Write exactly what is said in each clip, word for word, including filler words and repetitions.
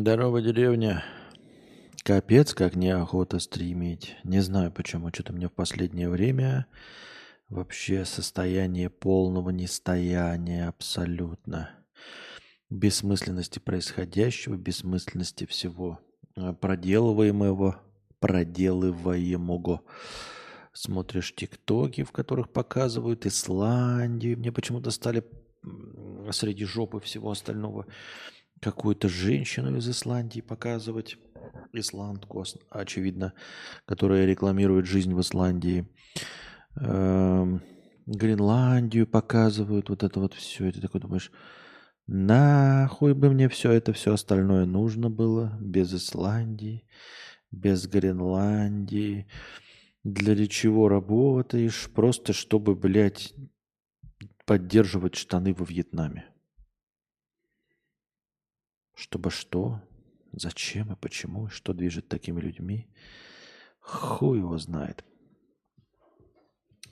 Здорово, деревня. Капец, как неохота стримить. Не знаю почему, что-то мне в последнее время вообще состояние полного нестояния абсолютно. Бессмысленности происходящего, бессмысленности всего проделываемого, проделываемого. Смотришь тиктоки, в которых показывают Исландию. Мне почему-то стали среди жопы всего остального какую-то женщину из Исландии показывать, исландку, очевидно, которая рекламирует жизнь в Исландии. Эм, Гренландию показывают, вот это вот все. И ты такой думаешь, нахуй бы мне все это, все остальное нужно было без Исландии, без Гренландии. Для чего работаешь? Просто чтобы, блядь, поддерживать штаны во Вьетнаме. Чтобы что? Зачем и почему? Что движет такими людьми? Хуй его знает.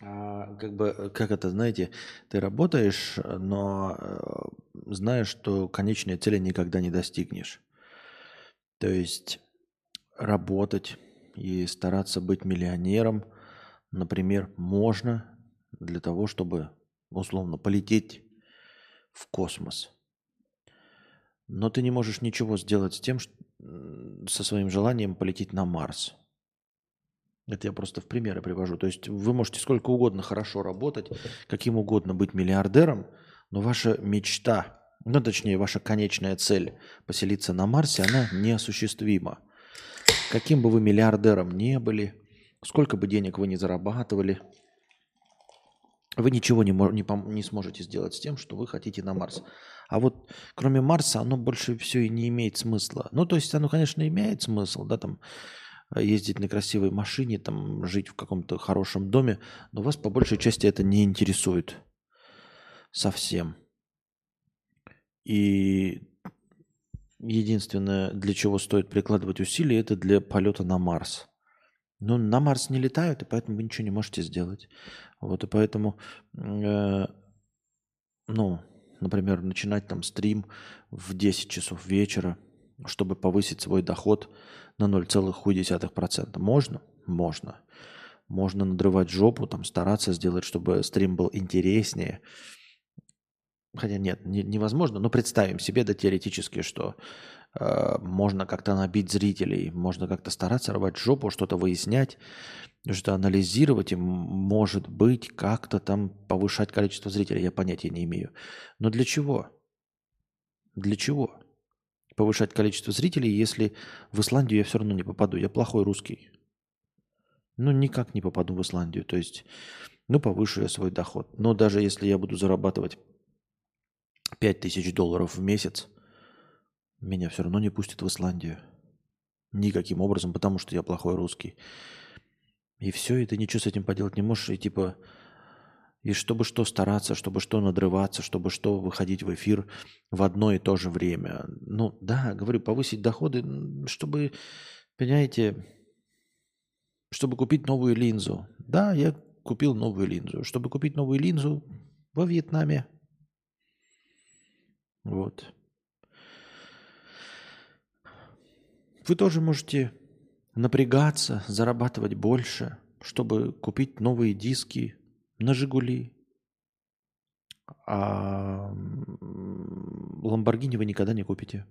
А, как бы, как это, знаете, ты работаешь, но э, знаешь, что конечной цели никогда не достигнешь. То есть работать и стараться быть миллионером, например, можно для того, чтобы, условно, полететь в космос. Но ты не можешь ничего сделать с тем, что, со своим желанием полететь на Марс. Это я просто в примеры привожу. То есть вы можете сколько угодно хорошо работать, каким угодно быть миллиардером, но ваша мечта, ну точнее ваша конечная цель поселиться на Марсе, она неосуществима. Каким бы вы миллиардером не были, сколько бы денег вы не зарабатывали, вы ничего не, не, не сможете сделать с тем, что вы хотите на Марс. А вот кроме Марса оно больше все и не имеет смысла. Ну, то есть оно, конечно, имеет смысл, да, там ездить на красивой машине, там жить в каком-то хорошем доме, но вас по большей части это не интересует совсем. И единственное, для чего стоит прикладывать усилия, это для полета на Марс. Но на Марс не летают, и поэтому вы ничего не можете сделать. Вот, и поэтому, э, ну, например, начинать там стрим в десять часов вечера, чтобы повысить свой доход на ноль целых одна десятая процента. Можно? Можно. Можно надрывать жопу, там, стараться сделать, чтобы стрим был интереснее. Хотя нет, не, невозможно, но представим себе, да, теоретически, что э, можно как-то набить зрителей, можно как-то стараться рвать жопу, что-то выяснять, что-то анализировать, и может быть как-то там повышать количество зрителей, я понятия не имею. Но для чего? Для чего повышать количество зрителей, если в Исландию я все равно не попаду? Я плохой русский. Ну, никак не попаду в Исландию, то есть, ну, повышу я свой доход. Но даже если я буду зарабатывать пять тысяч долларов в месяц, меня все равно не пустят в Исландию. Никаким образом, потому что я плохой русский. И все, и ты ничего с этим поделать не можешь. И типа, и чтобы что стараться, чтобы что надрываться, чтобы что выходить в эфир в одно и то же время. Ну да, говорю, повысить доходы, чтобы, понимаете, чтобы купить новую линзу. Да, я купил новую линзу. Чтобы купить новую линзу во Вьетнаме. Вот. Вы тоже можете напрягаться, зарабатывать больше, чтобы купить новые диски на «Жигули». А «Ламборгини» вы никогда не купите.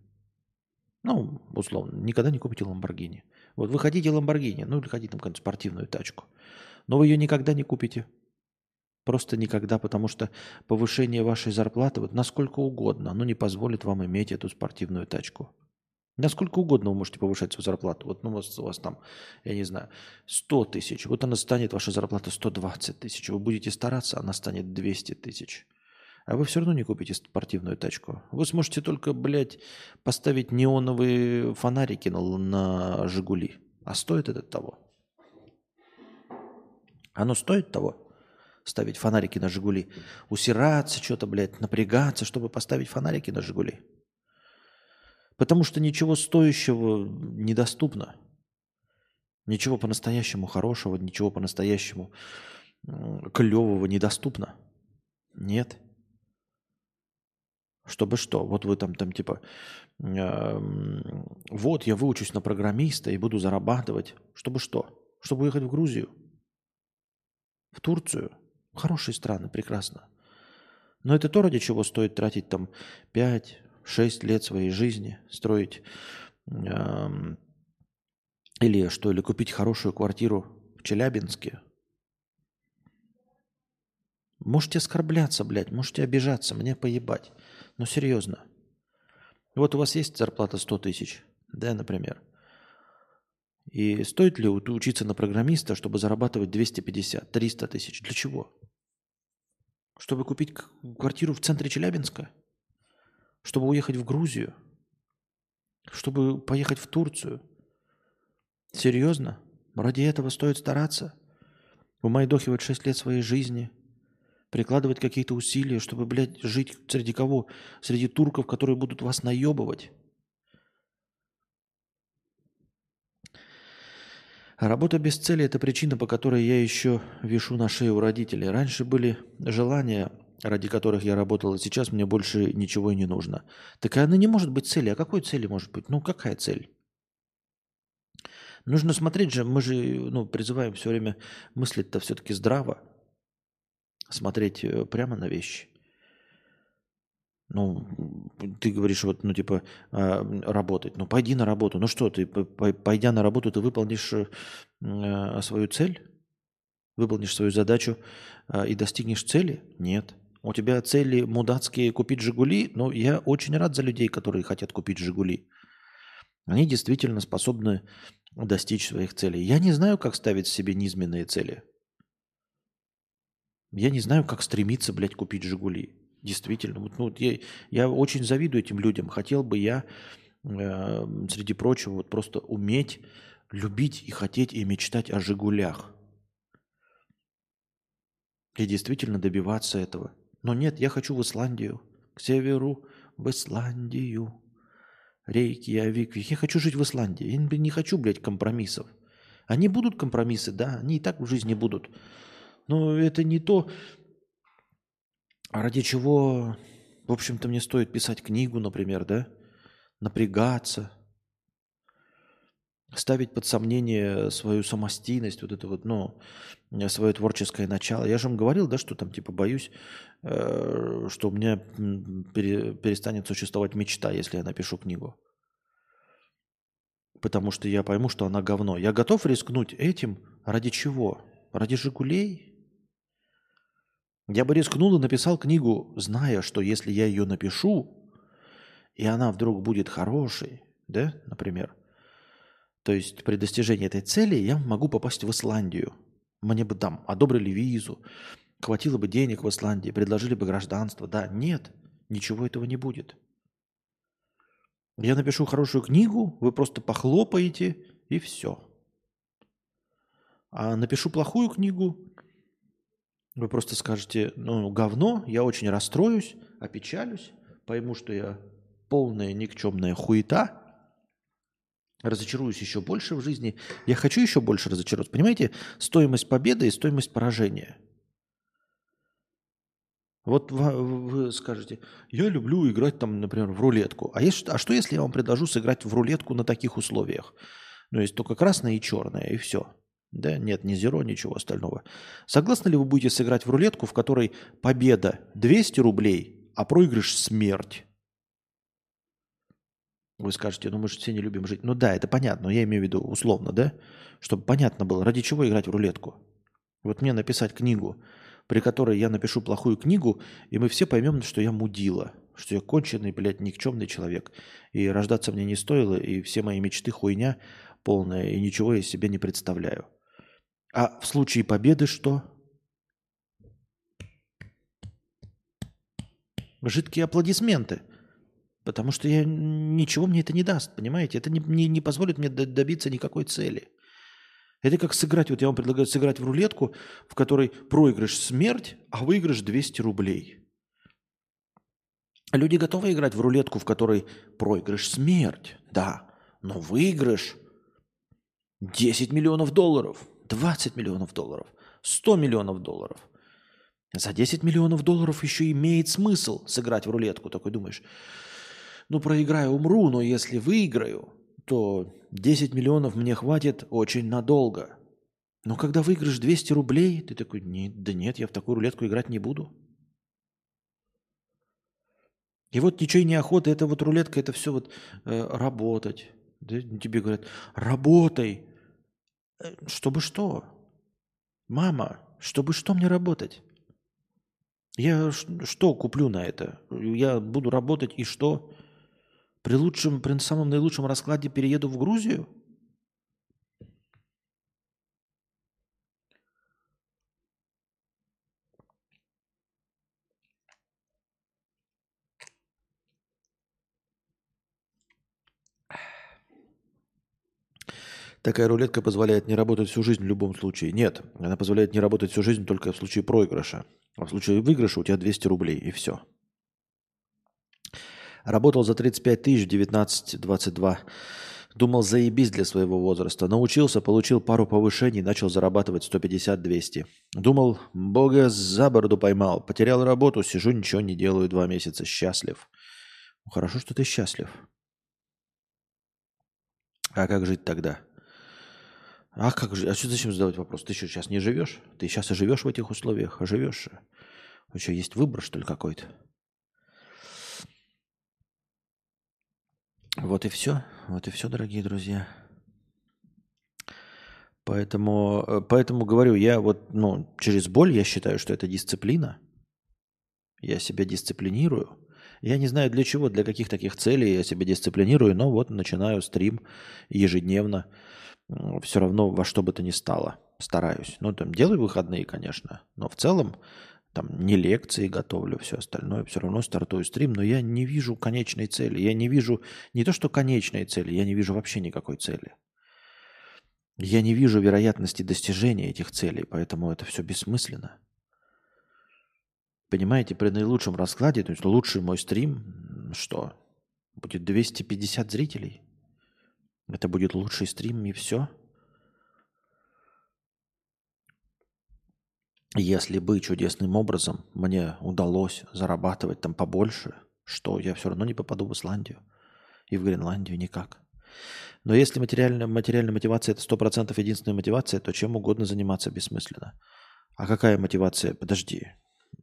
Ну, условно, никогда не купите «Ламборгини». Вот вы хотите «Ламборгини», ну или хотите там какую-нибудь спортивную тачку, но вы ее никогда не купите. Просто никогда, потому что повышение вашей зарплаты вот насколько угодно, оно не позволит вам иметь эту спортивную тачку. Насколько угодно вы можете повышать свою зарплату. Вот ну, у, вас, у вас там, я не знаю, сто тысяч. Вот она станет, ваша зарплата сто двадцать тысяч. Вы будете стараться, она станет двести тысяч. А вы все равно не купите спортивную тачку. Вы сможете только, блядь, поставить неоновые фонарики на, на «Жигули». А стоит это того? Оно стоит того? Ставить фонарики на «Жигули», усираться что-то, блядь, напрягаться, чтобы поставить фонарики на «Жигули». Потому что ничего стоящего недоступно. Ничего по-настоящему хорошего, ничего по-настоящему клевого недоступно. Нет. Чтобы что? Вот вы там, там типа, вот я выучусь на программиста и буду зарабатывать. Чтобы что? Чтобы уехать в Грузию, в Турцию. Хорошие страны, прекрасно. Но это то, ради чего стоит тратить там пять-шесть лет своей жизни, строить э-м, или что, или купить хорошую квартиру в Челябинске. Можете оскорбляться, блядь, можете обижаться, мне поебать. Но серьезно. Вот у вас есть зарплата сто тысяч, да, например. И стоит ли учиться на программиста, чтобы зарабатывать двести пятьдесят-триста тысяч? Для чего? Чтобы купить квартиру в центре Челябинска? Чтобы уехать в Грузию? Чтобы поехать в Турцию? Серьезно? Ради этого стоит стараться? Умайдохивать шесть лет своей жизни? Прикладывать какие-то усилия, чтобы, блядь, жить среди кого? Среди турков, которые будут вас наебывать? Работа без цели – это причина, по которой я еще вишу на шее у родителей. Раньше были желания, ради которых я работал, а сейчас мне больше ничего и не нужно. Так она не может быть цели. А какой цели может быть? Ну, какая цель? Нужно смотреть же, мы же ну, призываем все время мыслить-то все-таки здраво, смотреть прямо на вещи. Ну, ты говоришь, вот, ну, типа, работать. Ну, пойди на работу. Ну что, ты, пойдя на работу, ты выполнишь свою цель? Выполнишь свою задачу и достигнешь цели? Нет. У тебя цели мудацкие купить «Жигули», но я очень рад за людей, которые хотят купить «Жигули». Они действительно способны достичь своих целей. Я не знаю, как ставить себе низменные цели. Я не знаю, как стремиться, блядь, купить «Жигули». Действительно, вот, ну, я, я очень завидую этим людям. Хотел бы я, э, среди прочего, вот просто уметь любить и хотеть и мечтать о «Жигулях». И действительно добиваться этого. Но нет, я хочу в Исландию, к северу, в Исландию, Рейкьявик. Я хочу жить в Исландии. Я не хочу, блядь, компромиссов. Они будут компромиссы, да, они и так в жизни будут. Но это не то... Ради чего, в общем-то, мне стоит писать книгу, например, да? Напрягаться, ставить под сомнение свою самостийность, вот это вот, ну, свое творческое начало. Я же вам говорил, да, что там, типа, боюсь, э, что у меня перестанет существовать мечта, если я напишу книгу. Потому что я пойму, что она говно. Я готов рискнуть этим ради чего? Ради «Жигулей»? Я бы рискнул и написал книгу, зная, что если я ее напишу, и она вдруг будет хорошей, да, например, то есть при достижении этой цели я могу попасть в Исландию. Мне бы там одобрили визу, хватило бы денег в Исландии, предложили бы гражданство. Да, нет, ничего этого не будет. Я напишу хорошую книгу, вы просто похлопаете, и все. А напишу плохую книгу, вы просто скажете, ну, говно, я очень расстроюсь, опечалюсь, пойму, что я полная никчемная хуета, разочаруюсь еще больше в жизни, я хочу еще больше разочароваться. Понимаете, стоимость победы и стоимость поражения. Вот вы скажете, я люблю играть, там, например, в рулетку. А, есть, а что, если я вам предложу сыграть в рулетку на таких условиях? Ну, есть только красное и черное, и все. Да, нет, ни зеро, ничего остального. Согласны ли вы будете сыграть в рулетку, в которой победа двести рублей, а проигрыш смерть? Вы скажете, ну мы же все не любим жить. Ну да, это понятно, я имею в виду условно, да? Чтобы понятно было, ради чего играть в рулетку. Вот мне написать книгу, при которой я напишу плохую книгу, и мы все поймем, что я мудила, что я конченый, блядь, никчемный человек. И рождаться мне не стоило, и все мои мечты хуйня полная, и ничего я себе не представляю. А в случае победы что? Жидкие аплодисменты. Потому что я, ничего мне это не даст, понимаете? Это не, не, не позволит мне добиться никакой цели. Это как сыграть, вот я вам предлагаю сыграть в рулетку, в которой проигрыш смерть, а выигрыш двести рублей. Люди готовы играть в рулетку, в которой проигрыш смерть, да, но выигрыш десять миллионов долларов. двадцать миллионов долларов, сто миллионов долларов. За десять миллионов долларов еще имеет смысл сыграть в рулетку. Такой думаешь, ну проиграю, умру, но если выиграю, то десять миллионов мне хватит очень надолго. Но когда выиграешь двести рублей, ты такой, нет, да нет, я в такую рулетку играть не буду. И вот ничего и неохота, это вот рулетка, это все вот э, работать. Да, тебе говорят, работай. Чтобы что? Мама, чтобы что мне работать? Я что куплю на это? Я буду работать и что? При лучшем, при самом наилучшем раскладе перееду в Грузию? Такая рулетка позволяет не работать всю жизнь в любом случае. Нет, она позволяет не работать всю жизнь только в случае проигрыша. А в случае выигрыша у тебя двести рублей и все. Работал за тридцать пять тысяч в девятнадцать двадцать два. Думал, заебись для своего возраста. Научился, получил пару повышений, начал зарабатывать сто пятьдесят - двести. Думал, бога за бороду поймал. Потерял работу, сижу, ничего не делаю два месяца. Счастлив. Хорошо, что ты счастлив. А как жить тогда? А как же? А что, зачем задавать вопрос? Ты что, сейчас не живешь? Ты сейчас и живешь в этих условиях, а живешь? У тебя есть выбор, что ли, какой-то? Вот и все. Вот и все, дорогие друзья. Поэтому, поэтому говорю, я вот, ну, через боль я считаю, что это дисциплина. Я себя дисциплинирую. Я не знаю для чего, для каких таких целей я себя дисциплинирую, но вот начинаю стрим ежедневно. Все равно во что бы то ни стало, стараюсь. Ну, там, делаю выходные, конечно, но в целом, там, не лекции готовлю, все остальное, все равно стартую стрим, но я не вижу конечной цели, я не вижу, не то что конечной цели, я не вижу вообще никакой цели. Я не вижу вероятности достижения этих целей, поэтому это все бессмысленно. Понимаете, при наилучшем раскладе, то есть лучший мой стрим, что? Будет двести пятьдесят зрителей? Это будет лучший стрим, и все. Если бы чудесным образом мне удалось зарабатывать там побольше, что я все равно не попаду в Исландию и в Гренландию никак. Но если материальная, материальная мотивация – это сто процентов единственная мотивация, то чем угодно заниматься бессмысленно. А какая мотивация? Подожди.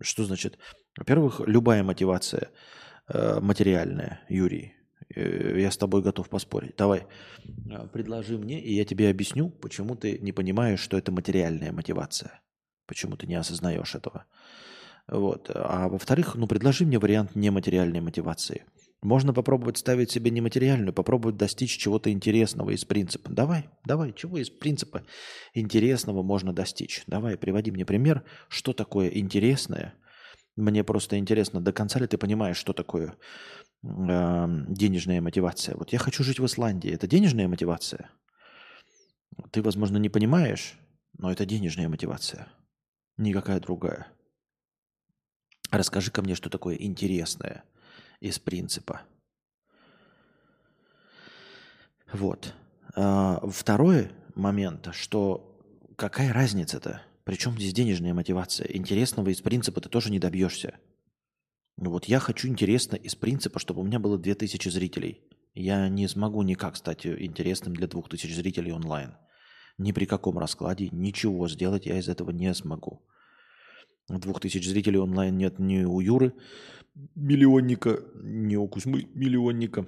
Что значит? Во-первых, любая мотивация э, материальная, Юрий. Я с тобой готов поспорить. Давай, предложи мне, и я тебе объясню, почему ты не понимаешь, что это материальная мотивация. Почему ты не осознаешь этого. Вот. А во-вторых, ну предложи мне вариант нематериальной мотивации. Можно попробовать ставить себе нематериальную, попробовать достичь чего-то интересного из принципа. Давай, давай, чего из принципа интересного можно достичь? Давай, приводи мне пример, что такое интересное. Мне просто интересно, до конца ли ты понимаешь, что такое денежная мотивация. Вот я хочу жить в Исландии. Это денежная мотивация? Ты, возможно, не понимаешь, но это денежная мотивация. Никакая другая. Расскажи-ка мне, что такое интересное из принципа. Вот. Второй момент, что какая разница-то? Причем здесь денежная мотивация? Интересного из принципа ты тоже не добьешься. Ну вот я хочу интересно из принципа, чтобы у меня было две тысячи зрителей. Я не смогу никак стать интересным для двух тысяч зрителей онлайн. Ни при каком раскладе ничего сделать я из этого не смогу. двух тысяч зрителей онлайн нет ни у Юры миллионника, ни у Кузьмы миллионника.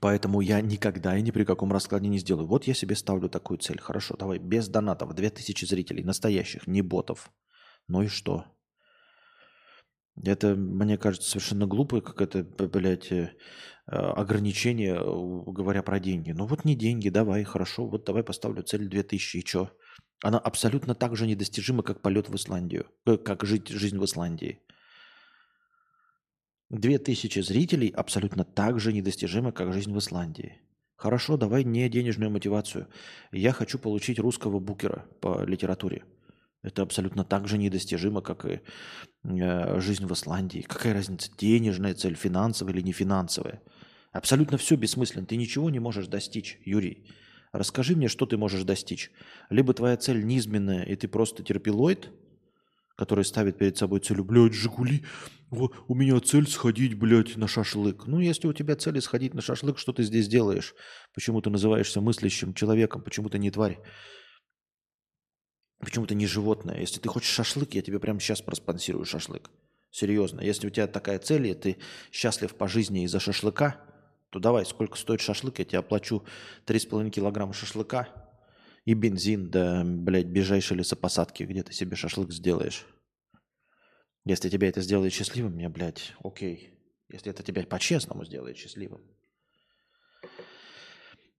Поэтому я никогда и ни при каком раскладе не сделаю. Вот я себе ставлю такую цель. Хорошо, давай, без донатов, две тысячи зрителей, настоящих, не ботов. Ну и что? Это, мне кажется, совершенно глупое какое-то, блядь, ограничение, говоря про деньги. Ну вот не деньги, давай, хорошо, вот давай поставлю цель две тысячи, и чё? Она абсолютно так же недостижима, как полет в Исландию, как жить, жизнь в Исландии. две тысячи зрителей абсолютно так же недостижима, как жизнь в Исландии. Хорошо, давай не денежную мотивацию. Я хочу получить русского букера по литературе. Это абсолютно так же недостижимо, как и э, жизнь в Исландии. Какая разница, денежная цель, финансовая или не финансовая? Абсолютно все бессмысленно. Ты ничего не можешь достичь, Юрий. Расскажи мне, что ты можешь достичь. Либо твоя цель низменная, и ты просто терпилоид, который ставит перед собой целью, блядь, Жигули, у меня цель сходить, блядь, на шашлык. Ну, если у тебя цель сходить на шашлык, что ты здесь делаешь? Почему ты называешься мыслящим человеком? Почему ты не тварь? Почему ты не животное? Если ты хочешь шашлык, я тебе прямо сейчас проспонсирую шашлык. Серьезно. Если у тебя такая цель, и ты счастлив по жизни из-за шашлыка, то давай, сколько стоит шашлык, я тебе оплачу три с половиной килограмма шашлыка и бензин до, блядь, ближайшей лесопосадки, где ты себе шашлык сделаешь. Если тебя это сделает счастливым, я, блядь, окей. Если это тебя по-честному сделает счастливым.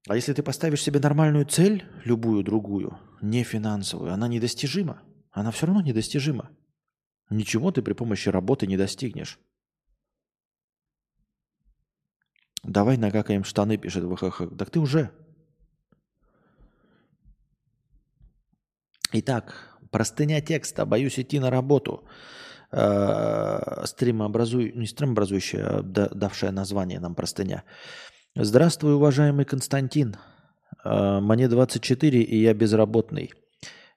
А если ты поставишь себе нормальную цель, любую другую, не финансовую, она недостижима. Она все равно недостижима. Ничего ты при помощи работы не достигнешь. Давай накакаем штаны, пишет ВХХ. Так ты уже. Итак, простыня текста. Боюсь идти на работу. Э-э, стримообразующая, не стримообразующая, а давшая название нам простыня. Здравствуй, уважаемый Константин. Э-э, мне двадцать четыре, и я безработный.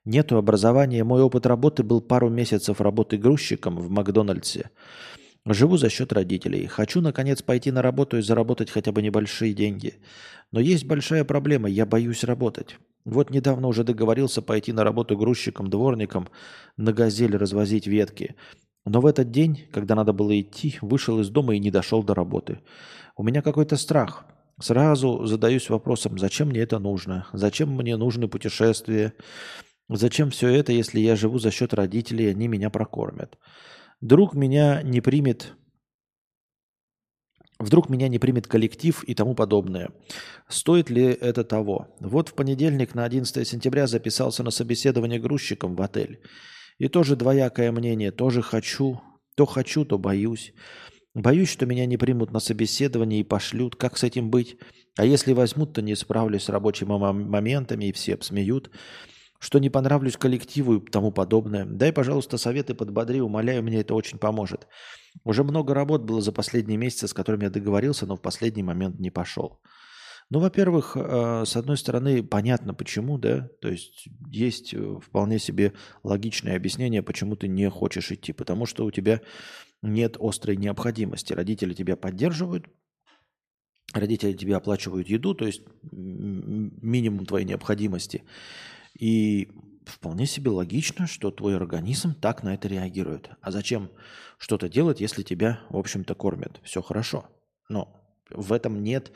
Нету образования. Мой опыт работы был пару месяцев работы грузчиком в Макдональдсе. Живу за счет родителей. Хочу, наконец, пойти на работу и заработать хотя бы небольшие деньги. Но есть большая проблема. Я боюсь работать. Вот недавно уже договорился пойти на работу грузчиком, дворником, на «Газель» развозить ветки. Но в этот день, когда надо было идти, вышел из дома и не дошел до работы. У меня какой-то страх. Сразу задаюсь вопросом, зачем мне это нужно? Зачем мне нужны путешествия? Зачем все это, если я живу за счет родителей, они меня прокормят? Вдруг меня не примет, вдруг меня не примет коллектив и тому подобное. Стоит ли это того? Вот в понедельник на одиннадцатое сентября записался на собеседование грузчиком в отель. И тоже двоякое мнение. Тоже хочу, то хочу, то боюсь. Боюсь, что меня не примут на собеседование и пошлют. Как с этим быть? А если возьмут, то не справлюсь с рабочими моментами и все обсмеют. Что не понравлюсь коллективу и тому подобное. Дай, пожалуйста, советы, подбодри, умоляю, мне это очень поможет. Уже много работ было за последние месяцы, с которыми я договорился, но в последний момент не пошел. Ну, во-первых, с одной стороны, понятно почему, да, то есть есть вполне себе логичное объяснение, почему ты не хочешь идти, потому что у тебя нет острой необходимости. Родители тебя поддерживают, родители тебе оплачивают еду, то есть минимум твоей необходимости. И вполне себе логично, что твой организм так на это реагирует. А зачем что-то делать, если тебя, в общем-то, кормят? Все хорошо. Но в этом нет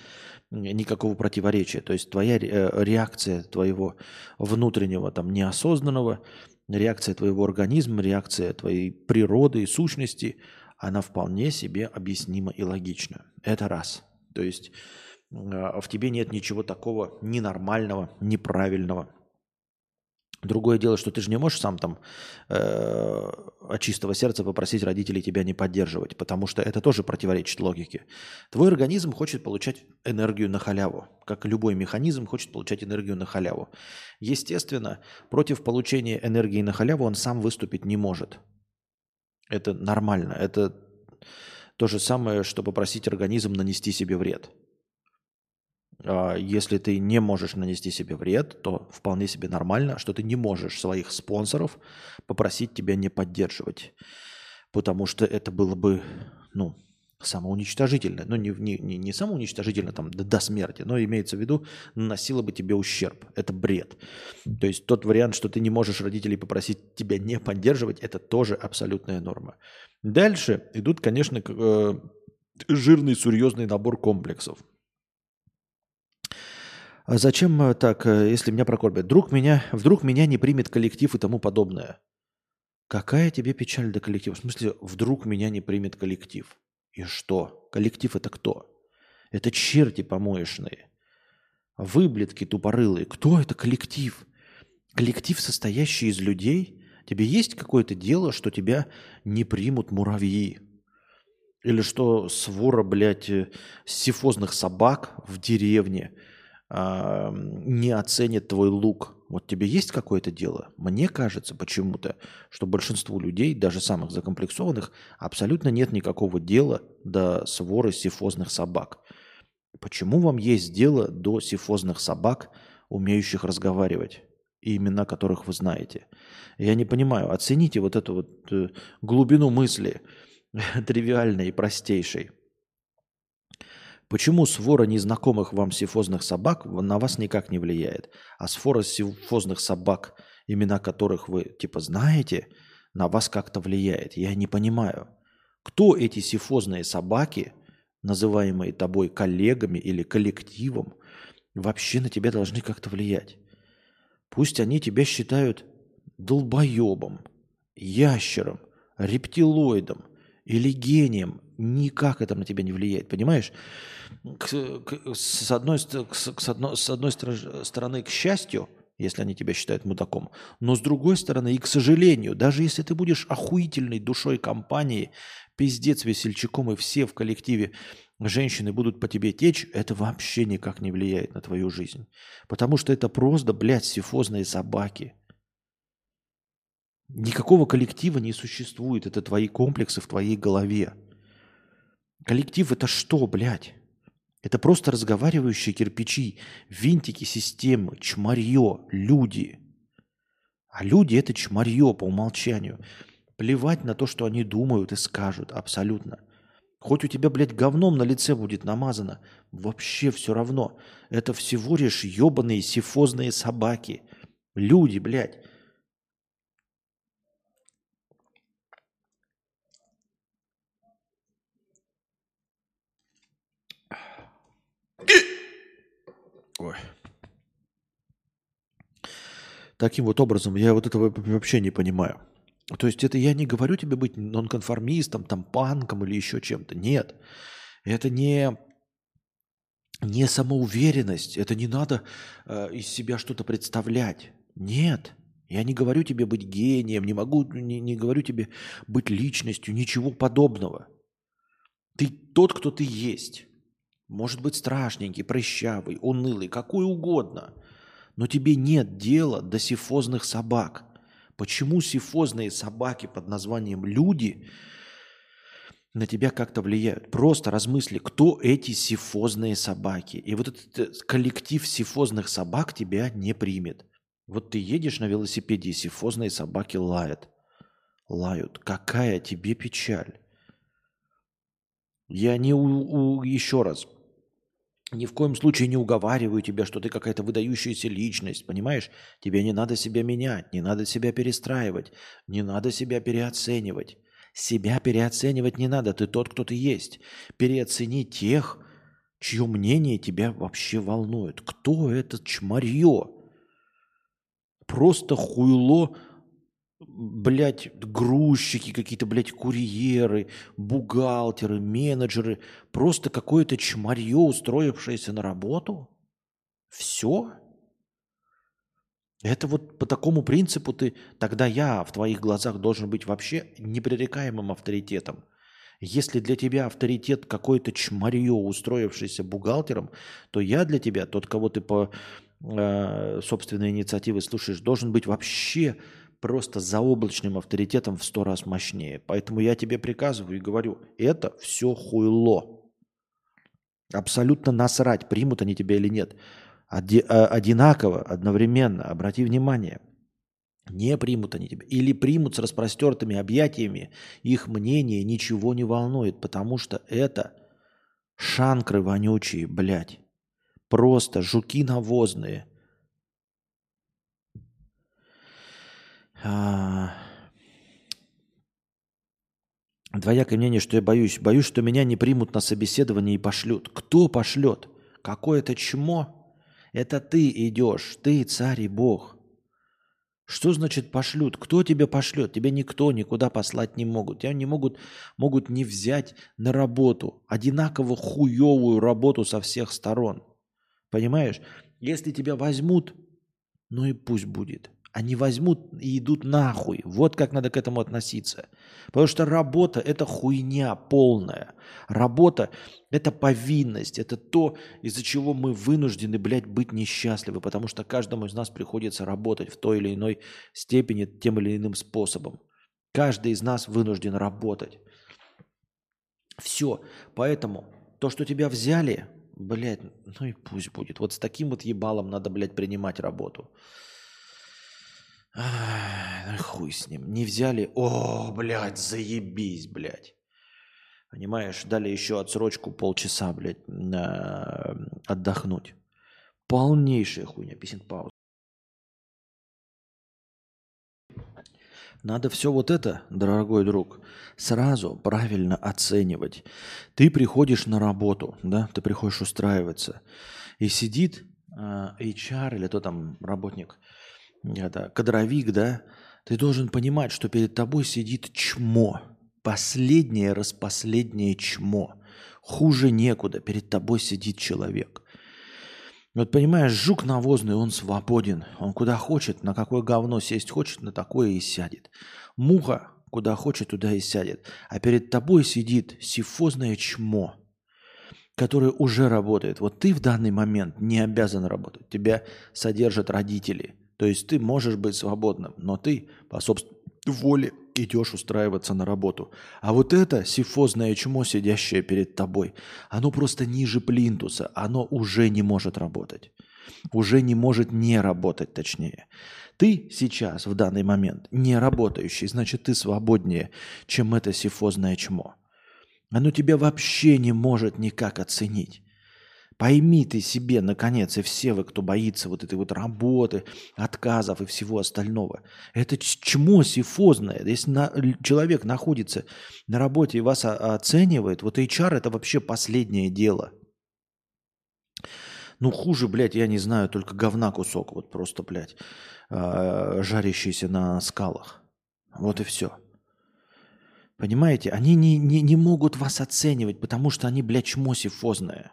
никакого противоречия. То есть твоя реакция твоего внутреннего, там, неосознанного, реакция твоего организма, реакция твоей природы и сущности, она вполне себе объяснима и логична. Это раз. То есть в тебе нет ничего такого ненормального, неправильного. Другое дело, что ты же не можешь сам там э, от чистого сердца попросить родителей тебя не поддерживать, потому что это тоже противоречит логике. Твой организм хочет получать энергию на халяву, как любой механизм хочет получать энергию на халяву. Естественно, против получения энергии на халяву он сам выступить не может. Это нормально, это то же самое, что попросить организм нанести себе вред. Если ты не можешь нанести себе вред, то вполне себе нормально, что ты не можешь своих спонсоров попросить тебя не поддерживать. Потому что это было бы, ну, самоуничтожительно. Ну, не, не, не самоуничтожительно там, до смерти, но имеется в виду, наносило бы тебе ущерб. Это бред. То есть тот вариант, что ты не можешь родителей попросить тебя не поддерживать, это тоже абсолютная норма. Дальше идут, конечно, жирный, серьезный набор комплексов. Зачем так, если меня прокормят? Вдруг меня, вдруг меня не примет коллектив и тому подобное. Какая тебе печаль до коллектива? В смысле, вдруг меня не примет коллектив. И что? Коллектив это кто? Это черти помоечные. Выблядки тупорылые. Кто это коллектив? Коллектив, состоящий из людей? Тебе есть какое-то дело, что тебя не примут муравьи? Или что свора, блядь, сифозных собак в деревне не оценит твой лук. Вот тебе есть какое-то дело? Мне кажется почему-то, что большинству людей, даже самых закомплексованных, абсолютно нет никакого дела до своры сифозных собак. Почему вам есть дело до сифозных собак, умеющих разговаривать? и имена которых вы знаете. Я не понимаю, оцените вот эту вот глубину мысли, тривиальной и простейшей. Почему свора незнакомых вам сифозных собак на вас никак не влияет, а свора сифозных собак, имена которых вы типа знаете, на вас как-то влияет? Я не понимаю, кто эти сифозные собаки, называемые тобой коллегами или коллективом, вообще на тебя должны как-то влиять. Пусть они тебя считают долбоебом, ящером, рептилоидом или гением, никак это на тебя не влияет, понимаешь? К, к, с, одной, к, с, одной, с одной стороны, к счастью, если они тебя считают мудаком, но с другой стороны и к сожалению, даже если ты будешь охуительной душой компании, пиздец весельчаком, и все в коллективе женщины будут по тебе течь, это вообще никак не влияет на твою жизнь. Потому что это просто, блядь, сифозные собаки. Никакого коллектива не существует. Это твои комплексы в твоей голове. Коллектив – это что, блядь? Это просто разговаривающие кирпичи, винтики системы, чморье, люди. А люди – это чморье по умолчанию. Плевать на то, что они думают и скажут, абсолютно. Хоть у тебя, блядь, говном на лице будет намазано, вообще все равно. Это всего лишь ебаные сифозные собаки. Люди, блядь. Ой. Таким вот образом, я вот этого вообще не понимаю. То есть это я не говорю тебе быть нонконформистом, там, панком или еще чем-то. Нет. Это не, не самоуверенность. Это не надо э, из себя что-то представлять. Нет. Я не говорю тебе быть гением, не могу, не, не говорю тебе быть личностью, ничего подобного. Ты тот, кто ты есть. Может быть страшненький, прыщавый, унылый, какой угодно. Но тебе нет дела до сифозных собак. Почему сифозные собаки под названием люди на тебя как-то влияют? Просто размысли, кто эти сифозные собаки. И вот этот коллектив сифозных собак тебя не примет. Вот ты едешь на велосипеде, и сифозные собаки лают. Лают. Какая тебе печаль? Я не у, у, еще раз. Ни в коем случае не уговариваю тебя, что ты какая-то выдающаяся личность, понимаешь? Тебе не надо себя менять, не надо себя перестраивать, не надо себя переоценивать. Себя переоценивать не надо, ты тот, кто ты есть. Переоцени тех, чье мнение тебя вообще волнует. Кто это чморье? Просто хуйло, блядь, грузчики какие-то, блядь, курьеры, бухгалтеры, менеджеры. Просто какое-то чморье, устроившееся на работу. Все. Это вот по такому принципу ты... Тогда я в твоих глазах должен быть вообще непререкаемым авторитетом. Если для тебя авторитет какое-то чморье, устроившееся бухгалтером, то я для тебя, тот, кого ты по э, собственной инициативе слушаешь, должен быть вообще... просто заоблачным авторитетом в сто раз мощнее. Поэтому я тебе приказываю и говорю, это все хуйло. Абсолютно насрать, примут они тебя или нет. Оди- одинаково, одновременно, обрати внимание, не примут они тебя. Или примут с распростертыми объятиями, их мнение ничего не волнует, потому что это шанкры вонючие, блядь. Просто жуки навозные. Двоякое мнение, что я боюсь. Боюсь, что меня не примут на собеседование и пошлют. Кто пошлет? Какое-то чмо? Это ты идешь, ты царь и бог. Что значит пошлют? Кто тебя пошлет? Тебя никто никуда послать не могут. Тебя не могут, могут не взять на работу. Одинаково хуевую работу со всех сторон. Понимаешь? Если тебя возьмут, ну и пусть будет. Они возьмут и идут нахуй. Вот как надо к этому относиться. Потому что работа – это хуйня полная. Работа – это повинность. Это то, из-за чего мы вынуждены, блядь, быть несчастливы. Потому что каждому из нас приходится работать в той или иной степени, тем или иным способом. Каждый из нас вынужден работать. Все. Поэтому то, что тебя взяли, блядь, ну и пусть будет. Вот с таким вот ебалом надо, блядь, принимать работу. Ах, хуй с ним. Не взяли. О, блядь, заебись, блядь. Понимаешь, дали еще отсрочку полчаса, блядь, на... отдохнуть. Полнейшая хуйня, писем пауза. Надо все вот это, дорогой друг, сразу правильно оценивать. Ты приходишь на работу, да, ты приходишь устраиваться, и сидит эйч ар или кто там работник, это, кадровик, да, ты должен понимать, что перед тобой сидит чмо, последнее распоследнее чмо, хуже некуда, перед тобой сидит человек. Вот понимаешь, жук навозный, он свободен. Он куда хочет, на какое говно сесть хочет, на такое и сядет. Муха куда хочет, туда и сядет. А перед тобой сидит сифозное чмо, которое уже работает. Вот ты в данный момент не обязан работать. Тебя содержат родители. То есть ты можешь быть свободным, но ты по собственной воле идешь устраиваться на работу. А вот это сифозное чмо, сидящее перед тобой, оно просто ниже плинтуса, оно уже не может работать. Уже не может не работать, точнее. Ты сейчас, в данный момент, не работающий, значит, ты свободнее, чем это сифозное чмо. Оно тебя вообще не может никак оценить. Пойми ты себе, наконец, и все вы, кто боится вот этой вот работы, отказов и всего остального. Это чмо сифозное. Если на, человек находится на работе и вас оценивает, вот эйч ар – это вообще последнее дело. Ну, хуже, блядь, я не знаю, только говна кусок, вот просто, блядь, жарящийся на скалах. Вот и все. Понимаете? Они не, не, не могут вас оценивать, потому что они, блядь, чмо сифозное.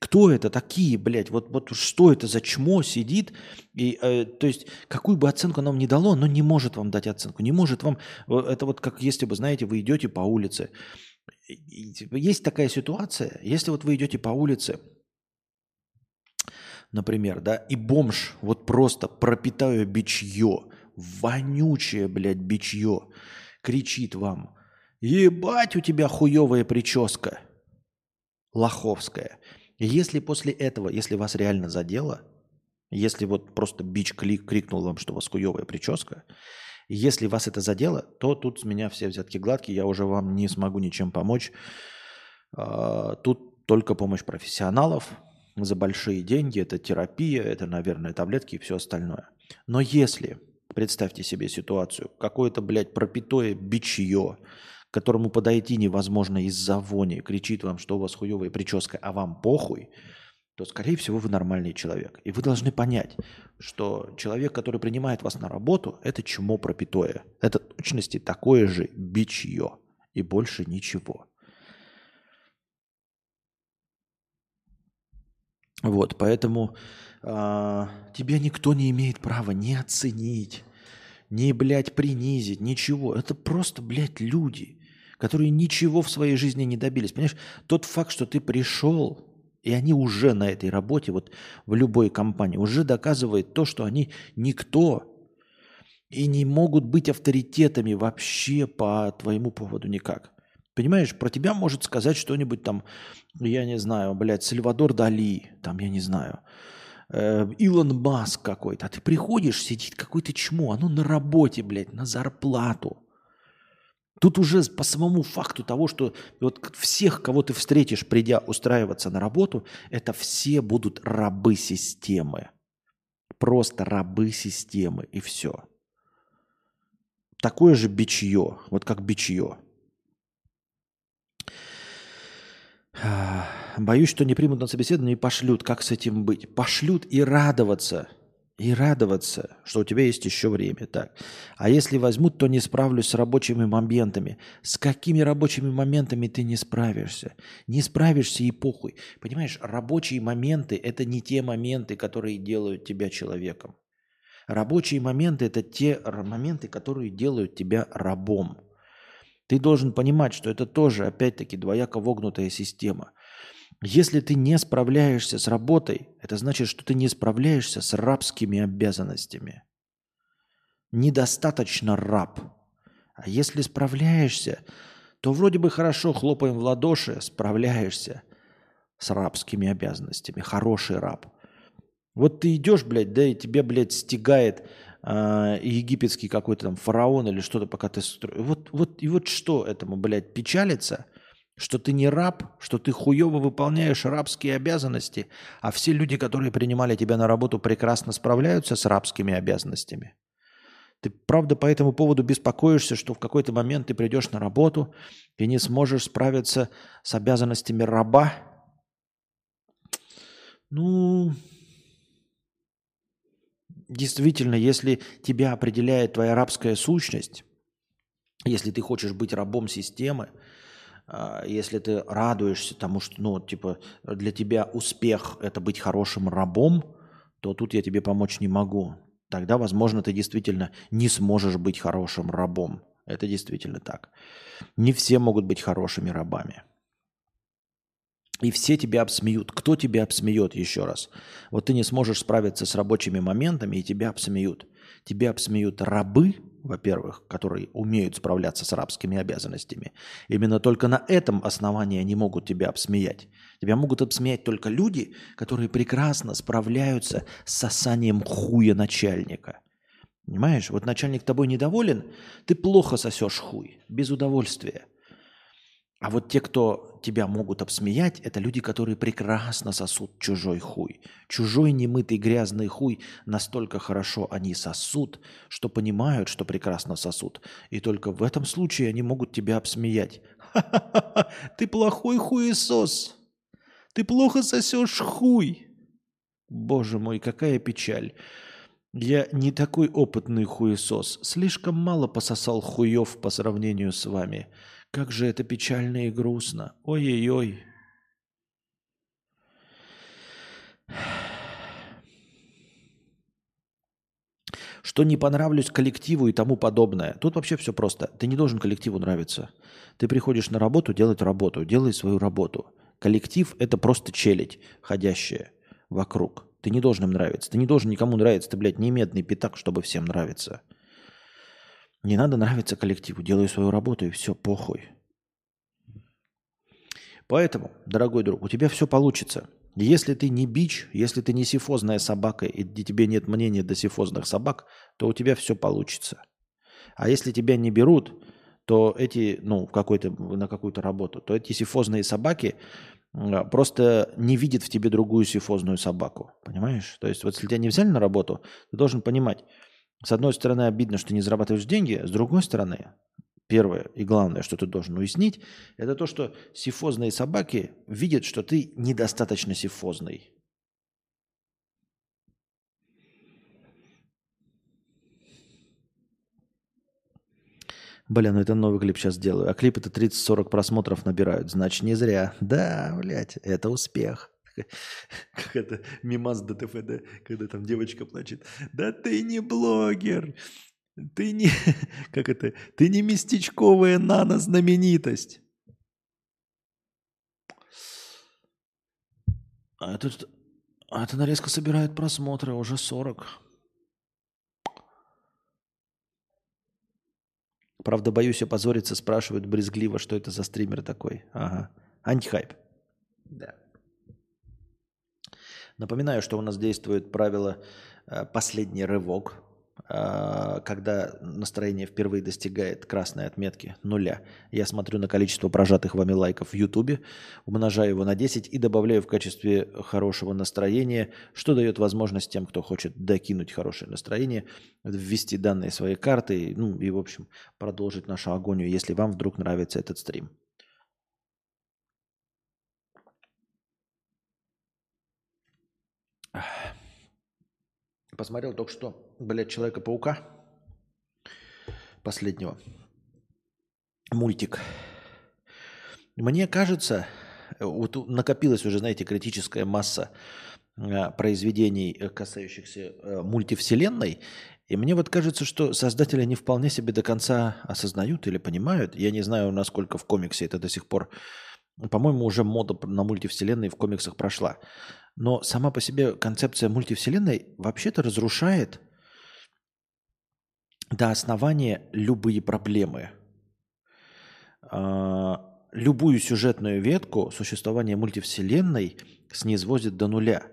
Кто это такие, блядь? Вот, вот что это за чмо сидит? И, э, то есть, какую бы оценку оно вам ни дало, оно не может вам дать оценку. Не может вам... Это вот как если бы, знаете, вы идете по улице. Есть такая ситуация, если вот вы идете по улице, например, да, и бомж, вот просто пропитаю бичье, вонючее, блядь, бичье, кричит вам: «Ебать, у тебя хуевая прическа лоховская». Если после этого, если вас реально задело, если вот просто бич клик крикнул вам, что у вас хуевая прическа, если вас это задело, то тут с меня все взятки гладкие, я уже вам не смогу ничем помочь. Тут только помощь профессионалов за большие деньги, это терапия, это, наверное, таблетки и все остальное. Но если, представьте себе ситуацию, какое-то, блядь, пропитое бичье, к которому подойти невозможно из-за вони, кричит вам, что у вас хуевая прическа, а вам похуй, то, скорее всего, вы нормальный человек. И вы должны понять, что человек, который принимает вас на работу, это чмо пропитое. Это в точности такое же бичье. И больше ничего. Вот, поэтому э, тебя никто не имеет права ни оценить, ни, блядь, принизить, ничего. Это просто, блядь, люди, которые ничего в своей жизни не добились. Понимаешь, тот факт, что ты пришел, и они уже на этой работе, вот в любой компании, уже доказывает то, что они никто и не могут быть авторитетами вообще по твоему поводу никак. Понимаешь, про тебя может сказать что-нибудь там, я не знаю, блядь, Сальвадор Дали, там, я не знаю, э, Илон Маск какой-то. А ты приходишь, сидит какое-то чмо, оно на работе, блядь, на зарплату. Тут уже по самому факту того, что вот всех, кого ты встретишь, придя устраиваться на работу, это все будут рабы системы. Просто рабы системы, и все. Такое же бичье, вот как бичье. Боюсь, что не примут на собеседование и пошлют. Как с этим быть? Пошлют и радоваться. И радоваться, что у тебя есть еще время. Так. А если возьмут, то не справлюсь с рабочими моментами. С какими рабочими моментами ты не справишься? Не справишься и похуй. Понимаешь, рабочие моменты – это не те моменты, которые делают тебя человеком. Рабочие моменты – это те моменты, которые делают тебя рабом. Ты должен понимать, что это тоже, опять-таки, двояко вогнутая система. Если ты не справляешься с работой, это значит, что ты не справляешься с рабскими обязанностями. Недостаточно раб. А если справляешься, то вроде бы хорошо, хлопаем в ладоши, справляешься с рабскими обязанностями. Хороший раб. Вот ты идешь, блядь, да и тебе, блядь, стягает э, египетский какой-то там фараон или что-то, пока ты строишь. Вот, вот, и вот что этому, блядь, печалиться, что ты не раб, что ты хуёво выполняешь рабские обязанности, а все люди, которые принимали тебя на работу, прекрасно справляются с рабскими обязанностями. Ты, правда, по этому поводу беспокоишься, что в какой-то момент ты придешь на работу и не сможешь справиться с обязанностями раба? Ну, действительно, если тебя определяет твоя рабская сущность, если ты хочешь быть рабом системы, если ты радуешься тому, что, ну, типа, для тебя успех – это быть хорошим рабом, то тут я тебе помочь не могу. Тогда, возможно, ты действительно не сможешь быть хорошим рабом. Это действительно так. Не все могут быть хорошими рабами. И все тебя обсмеют. Кто тебя обсмеет, еще раз? Вот ты не сможешь справиться с рабочими моментами, и тебя обсмеют. Тебя обсмеют рабы, во-первых, которые умеют справляться с рабскими обязанностями. Именно только на этом основании они могут тебя обсмеять. Тебя могут обсмеять только люди, которые прекрасно справляются с сосанием хуя начальника. Понимаешь? Вот начальник тобой недоволен, ты плохо сосешь хуй, без удовольствия. А вот те, кто тебя могут обсмеять, это люди, которые прекрасно сосут чужой хуй. Чужой немытый грязный хуй настолько хорошо они сосут, что понимают, что прекрасно сосут. И только в этом случае они могут тебя обсмеять. Ха-ха-ха, ты плохой хуесос. Ты плохо сосешь хуй. Боже мой, какая печаль. Я не такой опытный хуесос. Слишком мало пососал хуев по сравнению с вами. Как же это печально и грустно. Ой-ой-ой. Что не понравлюсь коллективу и тому подобное. Тут вообще все просто. Ты не должен коллективу нравиться. Ты приходишь на работу, делать работу, делай свою работу. Коллектив – это просто челядь, ходящая вокруг. Ты не должен им нравиться. Ты не должен никому нравиться. Ты, блядь, не медный пятак, чтобы всем нравиться. Не надо нравиться коллективу, делаю свою работу и все, похуй. Поэтому, дорогой друг, у тебя все получится. Если ты не бич, если ты не сифозная собака и тебе нет мнения до сифозных собак, то у тебя все получится. А если тебя не берут, то эти, ну, в какой-то, на какую-то работу, то эти сифозные собаки просто не видят в тебе другую сифозную собаку. Понимаешь? То есть вот если тебя не взяли на работу, ты должен понимать, с одной стороны, обидно, что ты не зарабатываешь деньги. С другой стороны, первое и главное, что ты должен уяснить, это то, что сифозные собаки видят, что ты недостаточно сифозный. Бля, ну это новый клип сейчас делаю. А клипы-то тридцать-сорок просмотров набирают. Значит, не зря. Да, блядь, это успех. Как это мимас ДТФ, да? Когда там девочка плачет. Да ты не блогер, ты не, как это, ты не местечковая нано-знаменитость. А тут, а это нарезка собирает просмотры, уже сорок. Правда, боюсь опозориться, спрашивают брезгливо, что это за стример такой. Ага, антихайп. Да. Напоминаю, что у нас действует правило «последний рывок», когда настроение впервые достигает красной отметки нуля. Я смотрю на количество прожатых вами лайков в Ютубе, умножаю его на десять и добавляю в качестве хорошего настроения, что дает возможность тем, кто хочет докинуть хорошее настроение, ввести данные своей карты, ну и, в общем, продолжить нашу агонию, если вам вдруг нравится этот стрим. Посмотрел только что, блядь, Человека-паука последнего. Мультик. Мне кажется, вот накопилась уже, знаете, критическая масса произведений, касающихся мультивселенной. И мне вот кажется, что создатели не вполне себе до конца осознают или понимают. Я не знаю, насколько в комиксе это до сих пор. По-моему, уже мода на мультивселенные в комиксах прошла. Но сама по себе концепция мультивселенной вообще-то разрушает до основания любые проблемы. Любую сюжетную ветку существования мультивселенной снизвозит до нуля.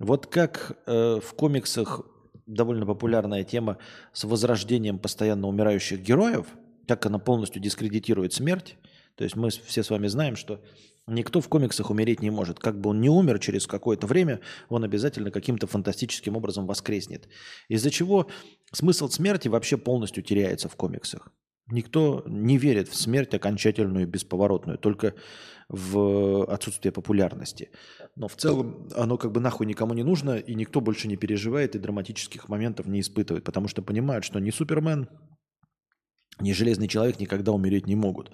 Вот как в комиксах довольно популярная тема с возрождением постоянно умирающих героев, как она полностью дискредитирует смерть. То есть мы все с вами знаем, что никто в комиксах умереть не может. Как бы он ни умер, через какое-то время он обязательно каким-то фантастическим образом воскреснет. Из-за чего смысл смерти вообще полностью теряется в комиксах. Никто не верит в смерть окончательную, бесповоротную, только в отсутствие популярности. Но в целом оно как бы нахуй никому не нужно, и никто больше не переживает и драматических моментов не испытывает, потому что понимают, что ни Супермен, ни Железный Человек никогда умереть не могут.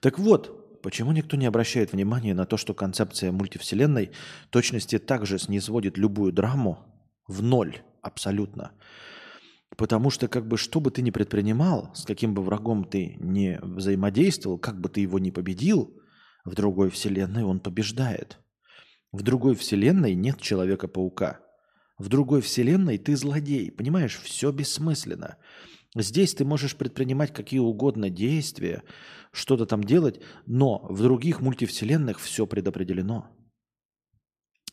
Так вот, почему никто не обращает внимания на то, что концепция мультивселенной точности также снизводит любую драму в ноль абсолютно. Потому что, как бы, что бы ты ни предпринимал, с каким бы врагом ты ни взаимодействовал, как бы ты его ни победил, в другой вселенной он побеждает. В другой вселенной нет Человека-паука. В другой вселенной ты злодей. Понимаешь, все бессмысленно. Здесь ты можешь предпринимать какие угодно действия, что-то там делать, но в других мультивселенных все предопределено.